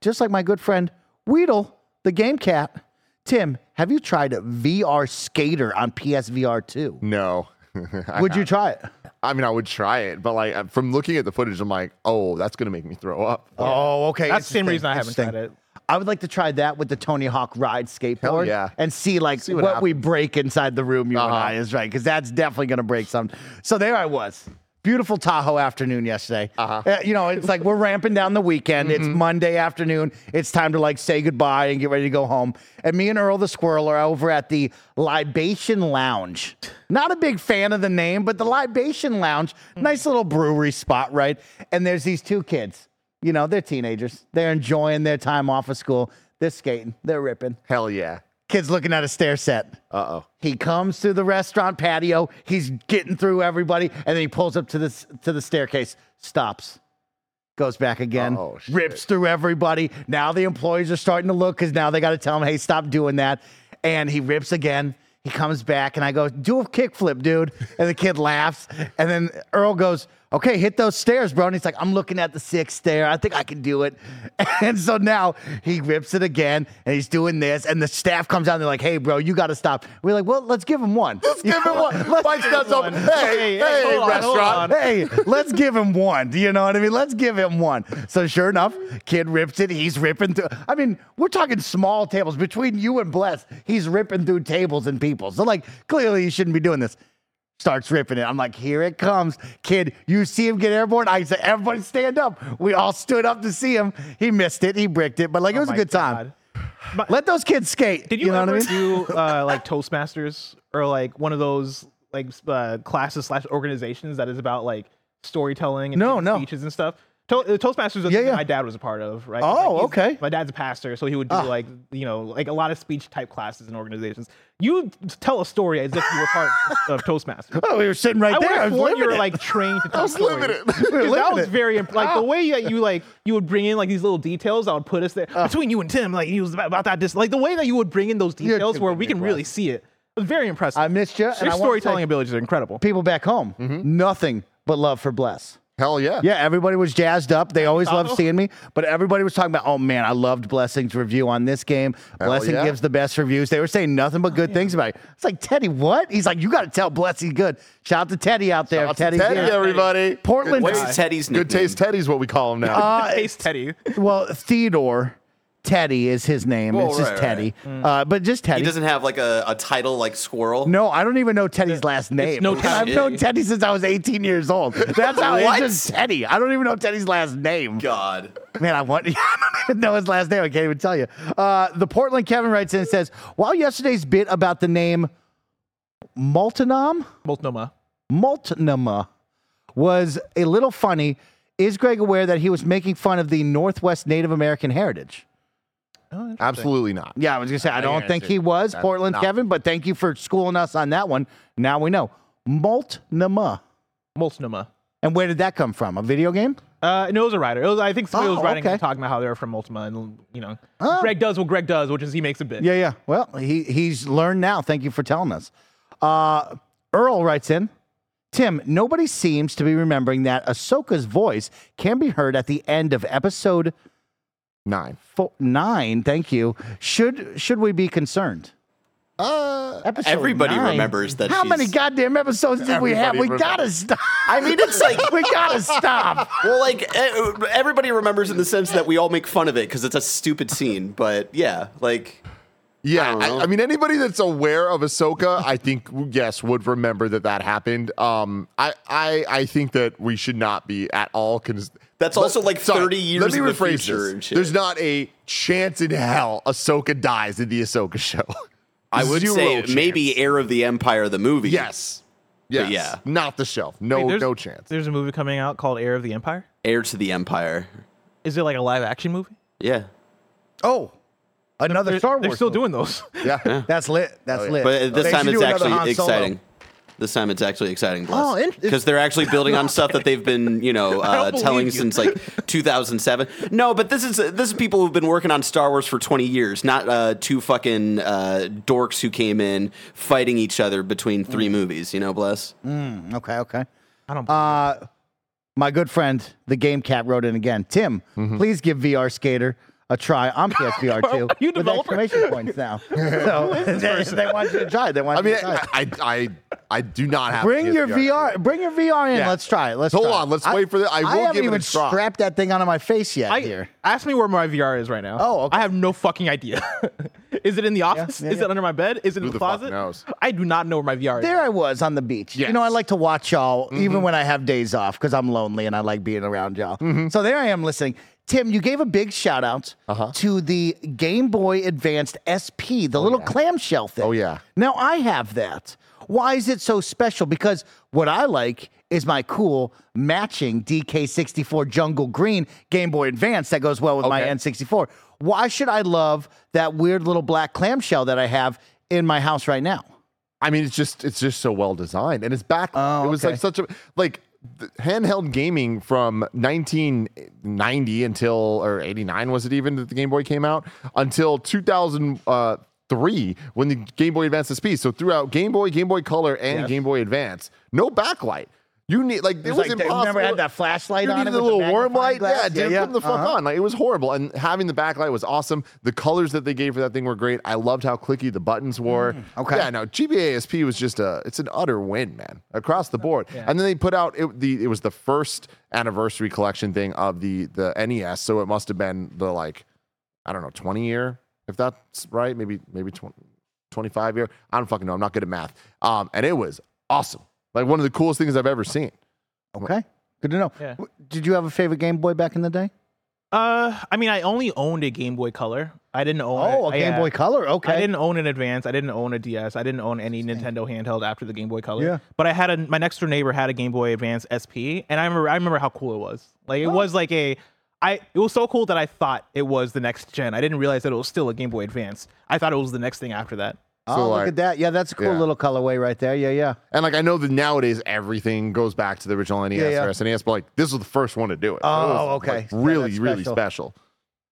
Just like my good friend Weedle, the game cat. Tim, have you tried VR Skater on PSVR 2? No. Would you try it? I mean, I would try it, but like from looking at the footage, I'm like, oh, that's going to make me throw up. Yeah. Oh, okay. That's the same reason I haven't tried it. I would like to try that with the Tony Hawk ride skateboard and see what we break inside the room. You and I is right, because that's definitely going to break something. So there I was. Beautiful Tahoe afternoon yesterday. You know, it's like we're ramping down the weekend. It's Monday afternoon. It's time to like say goodbye and get ready to go home. And me and Earl the Squirrel are over at the Libation Lounge. Not a big fan of the name, but the Libation Lounge, nice little brewery spot, right? And there's these two kids. You know, they're teenagers. They're enjoying their time off of school. They're skating. They're ripping. Hell yeah. Kid's looking at a stair set. Uh-oh. He comes through the restaurant patio. He's getting through everybody, and then he pulls up to the staircase, stops, goes back again, rips through everybody. Now the employees are starting to look because now they got to tell him, hey, stop doing that. And he rips again. He comes back, and I go, do a kickflip, dude. And the kid laughs, and then Earl goes, okay, hit those stairs, bro. And he's like, I'm looking at the sixth stair. I think I can do it. And so now he rips it again, and he's doing this, and the staff comes out, and they're like, hey, bro, you got to stop. We're like, well, let's give him one. Let's give him one. Let's give him one. Hey, restaurant. Hey, let's give him one. Do you know what I mean? Let's give him one. So sure enough, kid rips it. He's ripping through. I mean, we're talking small tables. Between you and Bless, he's ripping through tables and people. So, like, clearly you shouldn't be doing this. Starts ripping it. I'm like, here it comes. Kid, you see him get airborne? I said, everybody stand up. We all stood up to see him. He missed it. He bricked it. But, like, it was a good time. But let those kids skate. Did you ever do, like, Toastmasters or, like, one of those, like, classes / organizations that is about, like, storytelling and speeches and stuff? Toastmasters was my dad was a part of, right? Oh, like okay. My dad's a pastor, so he would do like, you know, like a lot of speech type classes and organizations. You tell a story as if you were part of Toastmasters. Oh, we were sitting right there. You were like trained to tell stories. That was very like the way that you like you would bring in like these little details. I would put us there between you and Tim. Like he was about that. Like the way that you would bring in those details where we can really see it. It was very impressive. I missed you. Your storytelling abilities are incredible. People back home, nothing but love for Bless. Hell yeah. Yeah, everybody was jazzed up. They always love seeing me. But everybody was talking about, oh, man, I loved Blessing's review on this game. Blessing gives the best reviews. They were saying nothing but good things about it. It's like, Teddy, what? He's like, you got to tell Blessing good. Shout out to Teddy out there. Teddy, everybody. Portland. What's Teddy's nickname? Good Taste Teddy's what we call him now. Good Taste Teddy. Well, Theodore Teddy is his name. Well, it's just Teddy. Right. But just Teddy. He doesn't have like a title like Squirrel? No, I don't even know Teddy's last name. No, I've known Teddy since I was 18 years old. That's how it's just Teddy. I don't even know Teddy's last name. God. Man, I don't even know his last name. I can't even tell you. The Portland Kevin writes in and says, while yesterday's bit about the name Multnomah was a little funny, is Greg aware that he was making fun of the Northwest Native American heritage? Oh, absolutely not. Yeah, I was going to say, I don't think he was, Portland Kevin, but thank you for schooling us on that one. Now we know. Multnomah. And where did that come from? A video game? No, it was a writer. I think somebody was writing and talking about how they were from Multnomah. And, Greg does what Greg does, which is he makes a bit. Yeah, yeah. Well, he's learned now. Thank you for telling us. Earl writes in, Tim, nobody seems to be remembering that Ahsoka's voice can be heard at the end of episode 9. 9, thank you. Should we be concerned? Everybody 9. Remembers that. How many goddamn episodes did we have? We gotta stop. I mean, it's like we gotta stop. Well, like everybody remembers in the sense that we all make fun of it because it's a stupid scene. But yeah, like. Yeah, I mean, anybody that's aware of Ahsoka, I think, yes, would remember that happened. I think that we should not be at all. That's also like 30 years in the future and shit. There's not a chance in hell Ahsoka dies in the Ahsoka show. I would say maybe Heir of the Empire, the movie. Yes. Yeah. Not the show. No chance. There's a movie coming out called Heir of the Empire? Heir to the Empire. Is it like a live action movie? Yeah. Oh, another Star Wars. They're still doing those. Yeah. That's lit. That's lit. But this time it's actually exciting. Because they're actually building on stuff that they've been, telling since like 2007. No, but this is people who've been working on Star Wars for 20 years, not two fucking dorks who came in fighting each other between three movies. Bless. Okay. I don't. My good friend, the Game Cat, wrote in again. Tim, please give VR Skater a try on PSVR 2. You develop exclamation points now. So they want you to try. I do not have. Bring your VR. Bring your VR in. Yeah. Let's try it. Hold on. Let's wait for that. I haven't even strapped that thing onto my face yet. Ask me where my VR is right now. Oh, okay. I have no fucking idea. Is it in the office? Is it under my bed? Is it in the closet? Fuck knows? I do not know where my VR is. There I was on the beach. Yes. I like to watch y'all even when I have days off because I'm lonely and I like being around y'all. Mm-hmm. So there I am listening. Tim, you gave a big shout out to the Game Boy Advanced SP, the little clamshell thing. Oh, yeah. Now I have that. Why is it so special? Because what I like is my cool matching DK64 Jungle Green Game Boy Advance that goes well with my N64. Why should I love that weird little black clamshell that I have in my house right now? I mean, it's just so well designed. And it's back. It was like such a... like. Handheld gaming from 1990 or 89 was it even that the Game Boy came out until 2003 when the Game Boy Advance SP. So throughout Game Boy Color and Game Boy Advance, no backlight. You need it was impossible. You never had that flashlight on it. You needed a little warm light. Glass. Yeah, put the fuck on. Like it was horrible. And having the backlight was awesome. The colors that they gave for that thing were great. I loved how clicky the buttons were. Okay. Yeah. No, GBA SP was just it's an utter win, man, across the board. Yeah. And then they put out it was the first anniversary collection thing of the NES. So it must have been the 20-year, if that's right, maybe 20, 25-year. I don't fucking know. I'm not good at math. And it was awesome. Like one of the coolest things I've ever seen. Okay. Good to know. Yeah. Did you have a favorite Game Boy back in the day? I mean, I only owned a Game Boy Color. I didn't own Game Boy Color. Okay. I didn't own an Advance. I didn't own a DS. I didn't own any Nintendo handheld after the Game Boy Color. Yeah. But I had my next door neighbor had a Game Boy Advance SP, and I remember how cool it was. Like it was like it was so cool that I thought it was the next gen. I didn't realize that it was still a Game Boy Advance. I thought it was the next thing after that. So look at that. Yeah, that's a cool little colorway right there. Yeah, yeah. And I know that nowadays everything goes back to the original NES or SNES, but this was the first one to do it. Oh, it was, okay. Really, really special.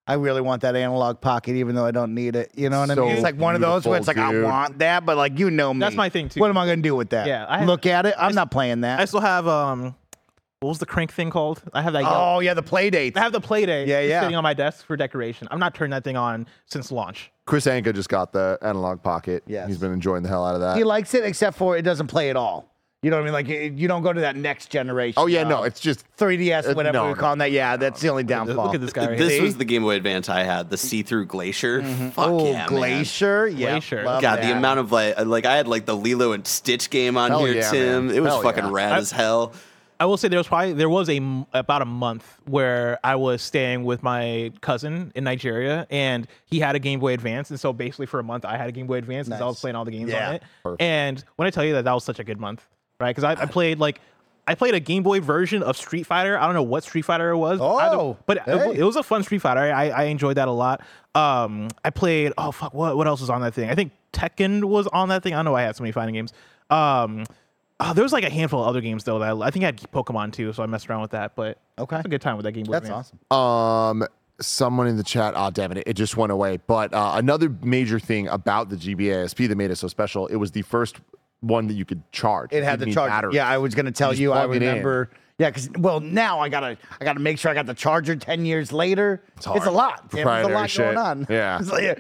I really want that analog pocket, even though I don't need it. You know what I mean? It's like one of those where it's like, dude, I want that, but me. That's my thing, too. What am I going to do with that? Yeah, look at it? I'm not playing that. I still have... what was the crank thing called? I have that. Oh, yeah, the Playdate. I have the Playdate sitting on my desk for decoration. I'm not turning that thing on since launch. Chris Anka just got the analog pocket. Yes. He's been enjoying the hell out of that. He likes it, except for it doesn't play at all. You know what I mean? Like, you don't go to that next generation. Oh, yeah, no, it's just 3DS, whatever we're calling that. Yeah, that's the only downfall. Look at this guy right here. This was the Game Boy Advance I had, the see-through Glacier. Mm-hmm. Fuck yeah, Glacier? Man. Yeah, Glacier. God, the amount of, like, I had, like, the Lilo and Stitch game on hell here, yeah, Tim. Man. It was fucking rad as hell. I will say there was about a month where I was staying with my cousin in Nigeria, and he had a Game Boy Advance, and so basically for a month I had a Game Boy Advance because I was playing all the games on it. Perfect. And when I tell you that was such a good month, right? Because I played a Game Boy version of Street Fighter. I don't know what Street Fighter it was, it was a fun Street Fighter. I enjoyed that a lot. I played what else was on that thing? I think Tekken was on that thing. I don't know why I had so many fighting games. There was like a handful of other games though that I think I had Pokemon too, so I messed around with that. But okay, it's a good time with that game. That's awesome. Someone in the chat, damn it just went away. But another major thing about the GBASP that made it so special, it was the first one that you could charge. It had the charger. Batteries. Yeah, I was gonna tell you. I remember. Yeah, because now I gotta make sure I got the charger 10 years later. It's a lot. Damn, there's a lot going on. Yeah, it's like,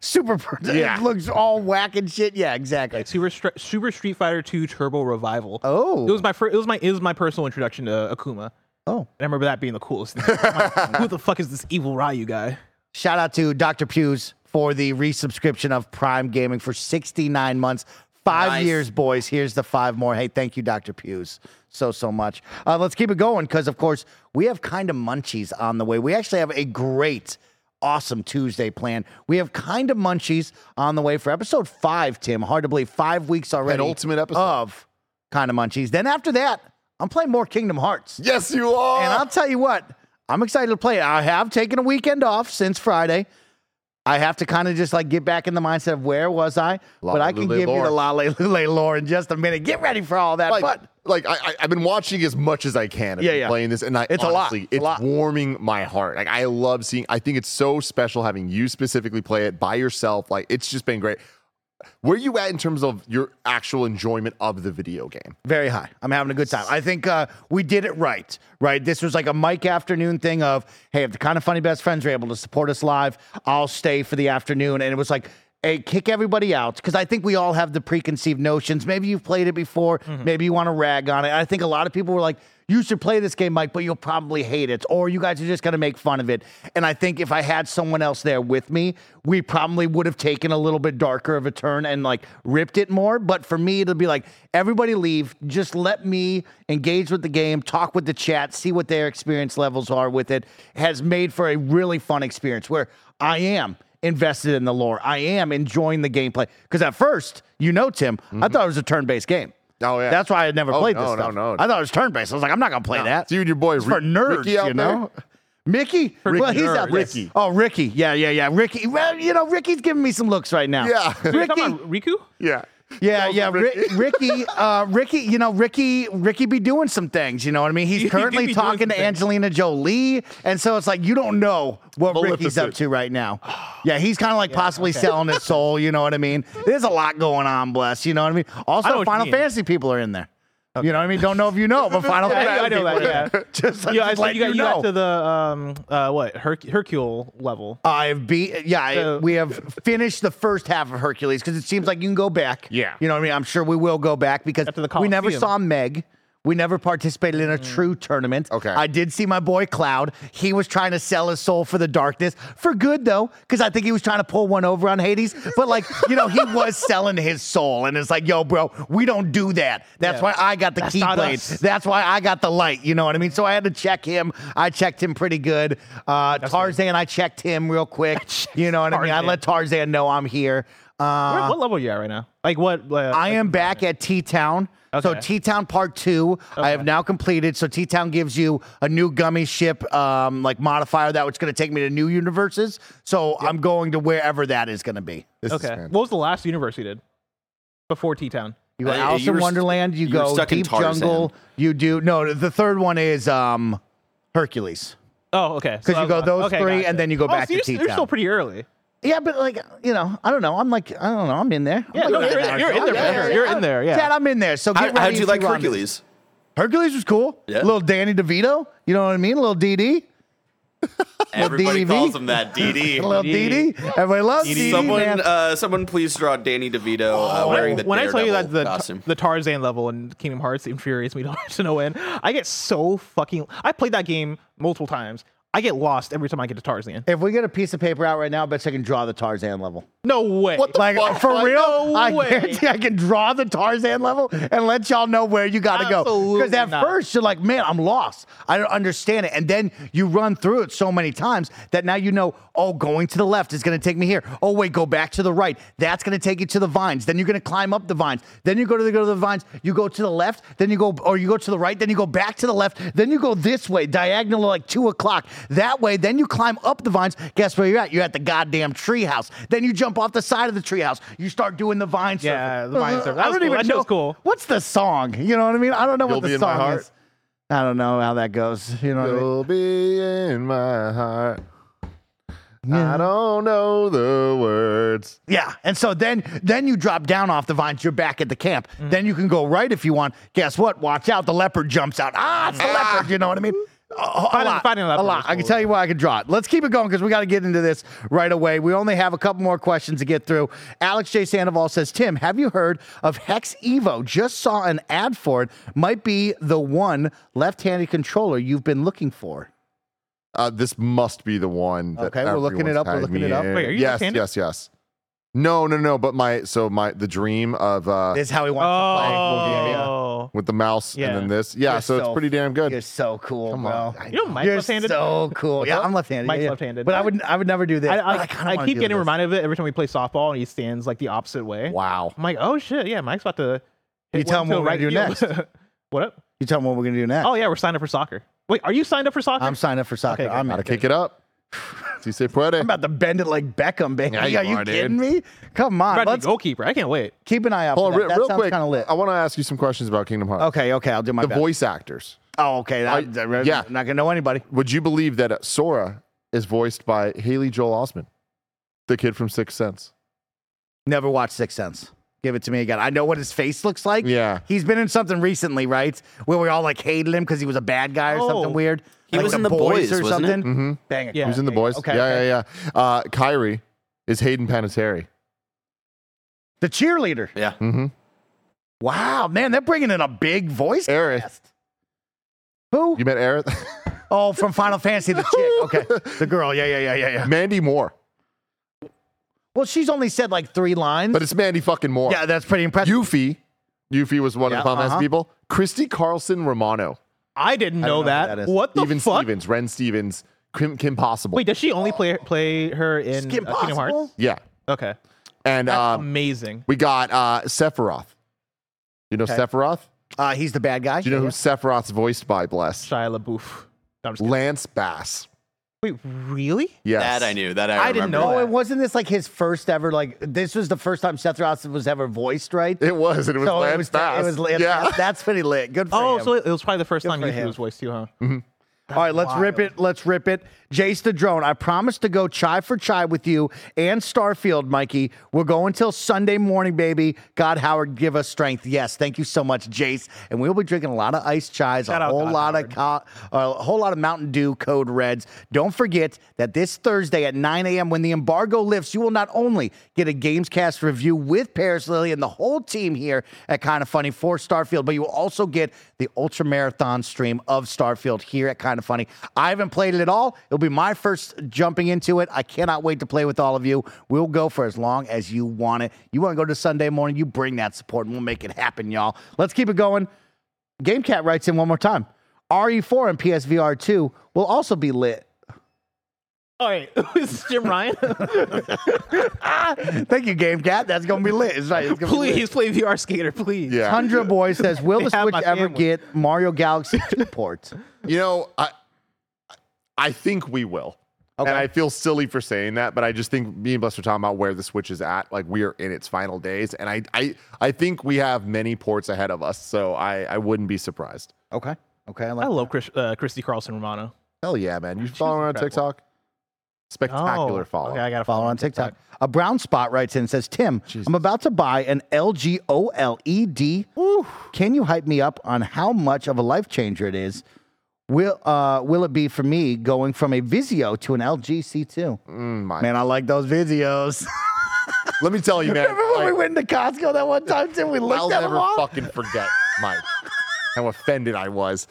super. Yeah. It looks all whack and shit. Yeah, exactly. Like Super Street Fighter 2 Turbo Revival. Oh, it was my first. It was my personal introduction to Akuma. Oh, and I remember that being the coolest thing. Like, who the fuck is this evil Ryu guy? Shout out to Dr. Pews for the resubscription of Prime Gaming for 69 months. 5 years, boys. Here's the 5 more. Hey, thank you, Dr. Pews, so much. Let's keep it going because, of course, we have kind of munchies on the way. We actually have a great, awesome Tuesday plan. We have kind of munchies on the way for episode 5, Tim. Hard to believe, 5 weeks already. An ultimate episode of kind of munchies. Then after that, I'm playing more Kingdom Hearts. Yes, you are. And I'll tell you what, I'm excited to play it. I have taken a weekend off since Friday. I have to kind of just like get back in the mindset of where was I, but I can give you the Lalelule lore in just a minute. Get ready for all that. I've been watching as much as I can. I've been playing this, and it's honestly warming my heart. Like I love seeing. I think it's so special having you specifically play it by yourself. Like it's just been great. Where are you at in terms of your actual enjoyment of the video game? Very high. I'm having a good time. I think we did it right? This was like a Mike afternoon thing of, hey, if the kind of funny best friends are able to support us live, I'll stay for the afternoon. And it was like, hey, kick everybody out. Because I think we all have the preconceived notions. Maybe you've played it before. Mm-hmm. Maybe you want to rag on it. I think a lot of people were like, you should play this game, Mike, but you'll probably hate it. Or you guys are just going to make fun of it. And I think if I had someone else there with me, we probably would have taken a little bit darker of a turn and like ripped it more. But for me, it'll be like, everybody leave. Just let me engage with the game, talk with the chat, see what their experience levels are with it. It has made for a really fun experience where I am invested in the lore. I am enjoying the gameplay. Because at first, Tim, mm-hmm. I thought it was a turn-based game. Oh, yeah. That's why I had never played this stuff. No. I thought it was turn-based. I was like, I'm not going to play that. Dude, your boy, for nerds, Ricky out there? Mickey? Well, he's out there. Ricky. Oh, Ricky. Yeah. Ricky. Well, Ricky's giving me some looks right now. Yeah. Ricky. Riku? Yeah. Yeah. Ricky. Ricky. Ricky be doing some things. You know what I mean? He's currently talking to Angelina Jolie, and so it's like you don't know what Ricky's up to right now. Yeah, he's kind of like possibly selling his soul. You know what I mean? There's a lot going on, bless. You know what I mean? Also, Final Fantasy people are in there. Okay. You know what I mean? Don't know if you know, but Final Fantasy. I know that. Yeah. You got to the Hercule level. We have finished the first half of Hercules because it seems like you can go back. Yeah. You know what I mean? I'm sure we will go back because we never saw Meg. We never participated in a true tournament. Okay. I did see my boy Cloud. He was trying to sell his soul for the darkness. For good, though, because I think he was trying to pull one over on Hades. But, he was selling his soul. And it's like, yo, bro, we don't do that. That's why I got the keyblade. That's why I got the light. You know what I mean? So I had to check him. I checked him pretty good. Tarzan, I checked him real quick. You know what I mean? I let Tarzan know I'm here. What level are you at right now? I am back at T-Town. Okay. So T-Town Part 2, I have now completed. So T-Town gives you a new gummy ship modifier that was going to take me to new universes. So I'm going to wherever that is going to be. What was the last universe you did before T-Town? You go Alice in Wonderland, you go Deep Jungle, you do... No, the third one is Hercules. Oh, okay. Because you go those three, gotcha. And then you go back to T-Town. You're still pretty early. Yeah, but I don't know. I'm in there. Yeah, you're in there. Yeah, Dad, I'm in there. So get ready. How'd you like Hercules? Hercules was cool. Yeah. Little Danny DeVito. You know what I mean? Little DD. Everybody calls him that. DD. A little DD. Everybody loves DD. Someone please draw Danny DeVito wearing the Daredevil costume. When I tell you that the Tarzan level in Kingdom Hearts infuriates me to no end, I get so fucking... I played that game multiple times. I get lost every time I get to Tarzan. If we get a piece of paper out right now, I bet I can draw the Tarzan level. No way. What the fuck? For real? No way. I guarantee I can draw the Tarzan level and let y'all know where you got to go. Because at first, you're like, man, I'm lost. I don't understand it. And then you run through it so many times that now you know, oh, going to the left is going to take me here. Oh, wait, go back to the right. That's going to take you to the vines. Then you're going to climb up the vines. Then you go to the vines. You go to the left. Then you go, or you go to the right. Then you go back to the left. Then you go this way, diagonal like 2 o'clock. That way, then you climb up the vines. Guess where you're at? You're at the goddamn treehouse. Then you jump off the side of the treehouse. You start doing the vine surf. Yeah, the vine surf. I don't even know. What's the song? You know what I mean? I don't know what the song is. I don't know how that goes. You know what I mean? You'll be in my heart. Yeah. I don't know the words. Yeah, and so then you drop down off the vines. You're back at the camp. Mm-hmm. Then you can go right if you want. Guess what? Watch out. The leopard jumps out. Ah, it's the leopard. You know what I mean? A lot. I can tell you why I can draw it. Let's keep it going because we got to get into this right away. We only have a couple more questions to get through. Alex J. Sandoval says, Tim, have you heard of Hex Evo? Just saw an ad for it. Might be the one left-handed controller you've been looking for. This must be the one. Okay, we're looking it up. Wait, are you left-handed? Yes. No. But the dream of this is how he wants to play. Oh, with the mouse and then this. Yeah, so it's pretty damn good. You're so cool, bro. You know, Mike's left-handed. So cool. Yeah, I'm left-handed. Mike's left-handed. But I would never do this. I keep getting reminded of it every time we play softball, and he stands like the opposite way. Wow. I'm like, oh shit, yeah. Mike's about to. You tell him what we're gonna do next. What up? You tell him what we're gonna do next. Oh yeah, we're signed up for soccer. Wait, are you signed up for soccer? I'm signed up for soccer. Okay, I'm gonna kick it up. I'm about to bend it like Beckham, baby. Yeah, are you kidding me? Come on. I'm about to be goalkeeper. I can't wait. Keep an eye out for that. That sounds kind of lit. I want to ask you some questions about Kingdom Hearts. Okay. I'll do my best. The voice actors. Oh, okay. I'm not going to know anybody. Would you believe that Sora is voiced by Haley Joel Osment, the kid from Sixth Sense? Never watched Sixth Sense. Give it to me again. I know what his face looks like. Yeah. He's been in something recently, right? Where we all hated him because he was a bad guy or something weird. He was in The Boys or something. Mm-hmm. Bang it. Yeah. He was in The Boys. Okay. Yeah. Kairi is Hayden Panettiere. The cheerleader. Yeah. Mm-hmm. Wow, man, they're bringing in a big voice cast. Who? You met Aerith? Oh, from Final Fantasy, the chick. Okay. The girl. Yeah. Mandy Moore. Well, she's only said 3 lines. But it's Mandy fucking Moore. Yeah, that's pretty impressive. Yuffie was one of the Final Fantasy people. Christy Carlson Romano. I didn't know that. What the fuck? Ren Stevens, Kim Possible. Wait, does she only play her in Kingdom Hearts? Yeah. Okay. And that's amazing. We got Sephiroth. You know Sephiroth? He's the bad guy. Do you know who Sephiroth's voiced by, Bless? Shia LaBeouf. No, Lance Bass. Wait, really? Yes. That I knew. That I remember. I didn't know. That. It wasn't this his first ever, this was the first time Sephiroth was ever voiced, right? It was. And it was so Lance Bass. It was Lance Bass. That's pretty lit. Good for him. Oh, so it was probably the first time he was voiced too, huh? Mm-hmm. All right, let's rip it. Jace the Drone, I promise to go chai for chai with you and Starfield, Mikey. We'll go until Sunday morning, baby. God, Howard, give us strength. Yes, thank you so much, Jace. And we'll be drinking a lot of iced chais, a whole lot of Mountain Dew Code Reds. Don't forget that this Thursday at 9 a.m. when the embargo lifts, you will not only get a Gamescast review with Paris Lily and the whole team here at Kinda Funny for Starfield, but you will also get the ultra marathon stream of Starfield here at Kinda Funny. I haven't played it at all. It'll be my first jumping into it. I cannot wait to play with all of you. We'll go for as long as you want it. You want to go to Sunday morning, you bring that support and we'll make it happen, y'all. Let's keep it going. GameCat writes in one more time. RE4 and PSVR 2 will also be lit. All right. Is Jim Ryan? Thank you, GameCat. That's going to be lit. It's right. It's gonna please be lit. Play VR Skater, please. Yeah. Tundra Boy says, will the Switch ever get Mario Galaxy 2 port? You know, I think we will. Okay. And I feel silly for saying that, but I just think me and Bless are talking about where the Switch is at. We are in its final days. And I think we have many ports ahead of us, so I wouldn't be surprised. Okay. Okay. I love Christy Carlson Romano. Hell yeah, man. You follow her on TikTok? Spectacular follow. Okay, I got to follow on TikTok. A brown spot writes in and says, Tim, Jesus. I'm about to buy an LG OLED. Ooh. Can you hype me up on how much of a life changer it is? Will it be for me going from a Vizio to an LG C2? Man, I like those Vizios. Let me tell you, man. Remember when we went to Costco that one time, Tim? We looked at them all? I'll never fucking forget, Mike, how offended I was.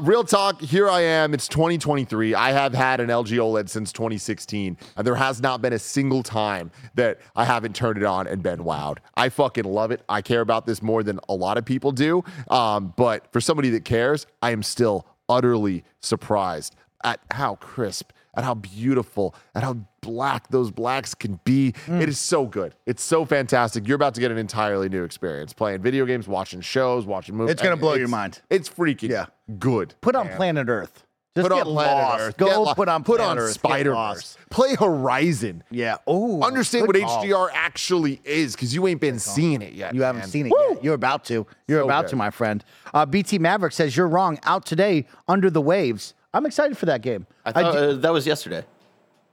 Real talk, here I am. It's 2023. I have had an LG OLED since 2016, and there has not been a single time that I haven't turned it on and been wowed. I fucking love it. I care about this more than a lot of people do, but for somebody that cares, I am still utterly surprised at how crisp, at how beautiful, at how black those blacks can be. It is so good. It's so fantastic. You're about to get an entirely new experience playing video games, watching shows, watching movies. It's going to blow your mind. It's freaking good. Put on Planet Earth. Just put on Planet Earth. Go put on Spider-Verse. Play Horizon. Yeah. Oh. Understand what HDR actually is, because you ain't been seeing it yet. You haven't seen it yet. You're about to. You're about to, my friend. BT Maverick says, you're wrong. Out today, Under the Waves. I'm excited for that game. I thought that was yesterday.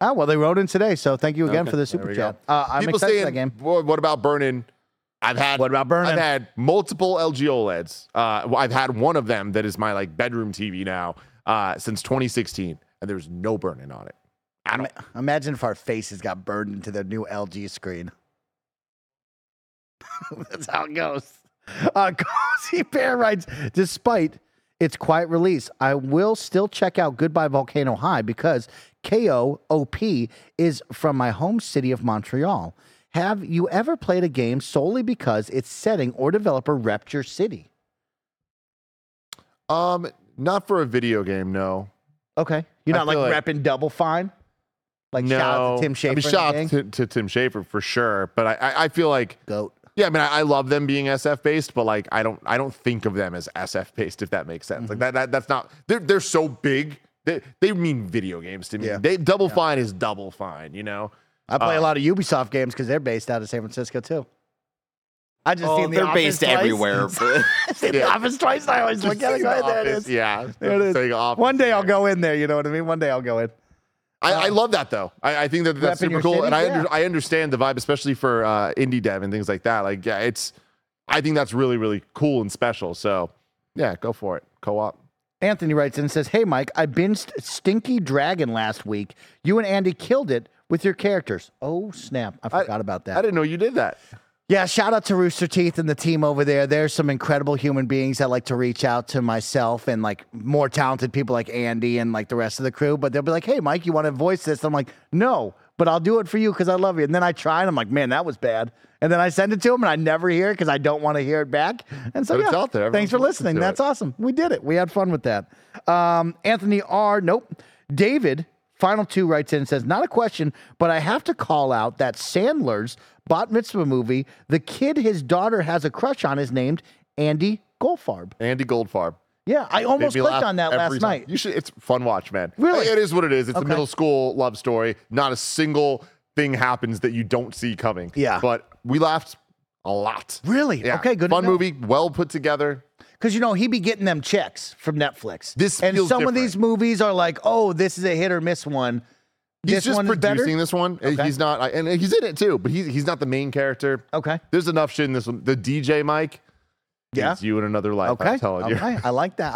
Ah, well, they wrote in today, so thank you again for the super chat. I'm excited for that game. What about Burn-In? I've had multiple LG OLEDs. I've had one of them that is my bedroom TV now. Since 2016, and there's no burn-in on it. Imagine if our faces got burned into the new LG screen. That's how it goes. Cozy Bear writes, despite its quiet release, I will still check out Goodbye Volcano High because KOOP is from my home city of Montreal. Have you ever played a game solely because its setting or developer repped your city? Not for a video game, no. Okay. You're not repping Double Fine? No. Shout out to Tim Schafer. I mean, shout out to Tim Schafer for sure. But I feel like... Goat. Yeah, I mean, I love them being SF-based, but I don't think of them as SF-based, if that makes sense. Mm-hmm. That's not... They're so big. They mean video games to me. Yeah. Double Fine is Double Fine, you know? I play a lot of Ubisoft games because they're based out of San Francisco, too. I just seen they're based twice. Everywhere. I've seen The Office twice. I always look at it. Right there it is. Yeah. There it is. One day I'll go in there. You know what I mean? One day I'll go in. I love that, though. I think that's super cool. City? And I understand the vibe, especially for indie dev and things like that. I think that's really, really cool and special. So, yeah, go for it. Co-op. Anthony writes in and says, hey, Mike, I binged Stinky Dragon last week. You and Andy killed it with your characters. Oh, snap. I forgot about that. I didn't know you did that. Yeah, shout out to Rooster Teeth and the team over there. There's some incredible human beings that like to reach out to myself and more talented people like Andy and the rest of the crew. But they'll be like, hey, Mike, you want to voice this? And I'm like, no, but I'll do it for you because I love you. And then I try and I'm like, man, that was bad. And then I send it to him and I never hear it because I don't want to hear it back. And so, it's out there. Thanks for listening. That's awesome. We did it. We had fun with that. Anthony R. David Final Two writes in and says, not a question, but I have to call out that Sandler's Bat Mitzvah movie, the kid his daughter has a crush on is named Andy Goldfarb. Andy Goldfarb. Yeah, I almost clicked on that last night. You should. It's a fun watch, man. Really? It is what it is. It's a middle school love story. Not a single thing happens that you don't see coming. Yeah. But we laughed a lot. Really? Yeah. Okay, good. Fun movie, well put together. Because, he'd be getting them checks from Netflix. Some of these movies are like, oh, this is a hit or miss one. He's just producing this one. Okay. He's not, and he's in it too, but he's not the main character. Okay. There's enough shit in this one. The DJ Mike. Yeah. It's you in another life. Okay. I'm telling you. Okay. I like that.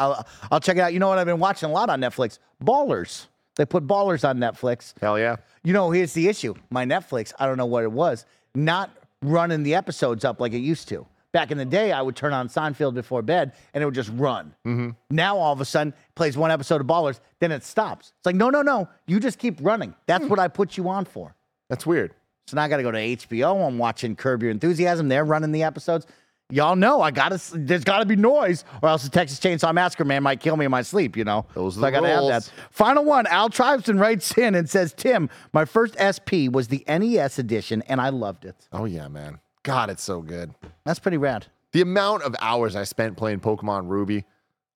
I'll check it out. You know what I've been watching a lot on Netflix? Ballers. They put Ballers on Netflix. Hell yeah. Here's the issue. My Netflix, I don't know what it was, not running the episodes up like it used to. Back in the day, I would turn on Seinfeld before bed, and it would just run. Mm-hmm. Now, all of a sudden, it plays one episode of Ballers, then it stops. It's like, no. You just keep running. That's what I put you on for. That's weird. So now I got to go to HBO. I'm watching Curb Your Enthusiasm. They're running the episodes. Y'all know there's got to be noise, or else the Texas Chainsaw Massacre man might kill me in my sleep, Those are the rules. I got to have that. Final one, Al Tribeston writes in and says, Tim, my first SP was the NES edition, and I loved it. Oh, yeah, man. God, it's so good. That's pretty rad. The amount of hours I spent playing Pokemon Ruby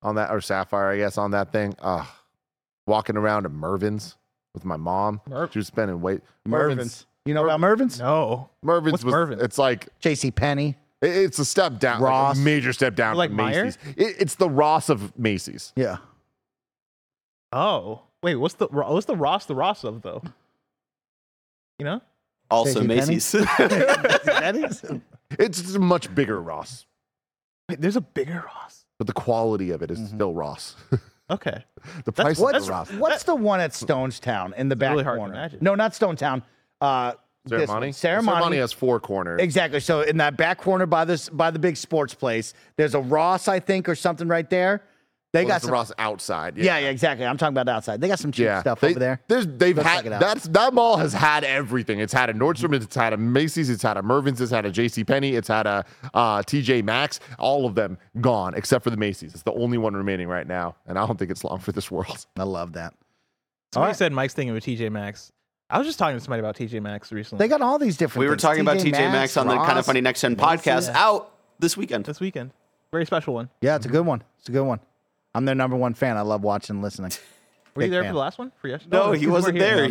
on that, or Sapphire, I guess, on that thing. Walking around at Mervin's with my mom. She was spending Mervin's. You know about Mervin's? No. Mervin's. What's Mervin's? It's like JCPenney. It's a step down. Ross. Like a major step down from Macy's. It's the Ross of Macy's. Yeah. Oh. Wait, what's the Ross of, though? Also Macy's. It's a much bigger Ross. Wait, there's a bigger Ross. But the quality of it is still Ross. Okay. The price is rough. What's the one at Stonestown in the back really hard corner? To imagine. No, not Stonestown. Ceremony? Ceremony has four corners. Exactly. So in that back corner by the big sports place, there's a Ross, I think, or something right there. They got some Ross outside. Yeah. Yeah, exactly. I'm talking about outside. They got some cheap stuff over there. They've had that mall has had everything. It's had a Nordstrom. It's had a Macy's. It's had a Mervyn's. It's had a JCPenney. It's had a TJ Maxx. All of them gone except for the Macy's. It's the only one remaining right now, and I don't think it's long for this world. I love that. Somebody said Mike's thinking of TJ Maxx. I was just talking to somebody about TJ Maxx recently. They got all these different. We were talking about TJ Maxx on the Kind of Funny Next Gen podcast out this weekend. This weekend, very special one. Yeah, it's a good one. It's a good one. I'm their number one fan. I love watching and listening. Were you there for the last one? For yesterday? No, he wasn't there.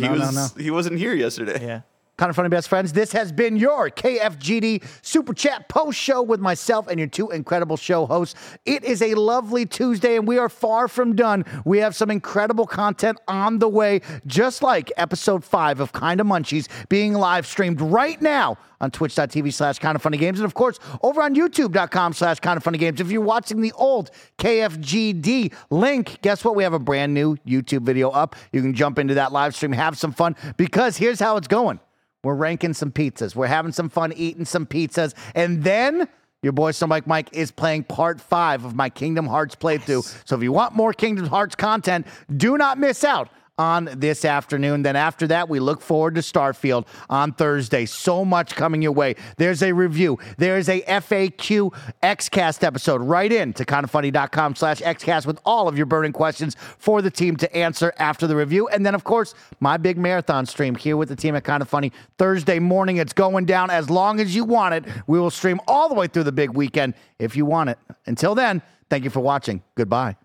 He wasn't here yesterday. Yeah. Kind of Funny Best Friends. This has been your KFGD Super Chat Post Show with myself and your two incredible show hosts. It is a lovely Tuesday, and we are far from done. We have some incredible content on the way, just like episode 5 of Kinda Munchies being live streamed right now on twitch.tv/KindaFunnyGames. And, of course, over on youtube.com/KindaFunnyGames. If you're watching the old KFGD link, guess what? We have a brand new YouTube video up. You can jump into that live stream, have some fun, because here's how it's going. We're ranking some pizzas. We're having some fun eating some pizzas. And then your boy, Sir Mike is playing part 5 of my Kingdom Hearts playthrough. Yes. So if you want more Kingdom Hearts content, do not miss out on this afternoon. Then after that, we look forward to Starfield on Thursday. So much coming your way. There's a review. There's a FAQ XCast episode right in to kindafunny.com/XCast with all of your burning questions for the team to answer after the review. And then, of course, my big marathon stream here with the team at Kinda Funny Thursday morning. It's going down as long as you want it. We will stream all the way through the big weekend if you want it. Until then, thank you for watching. Goodbye.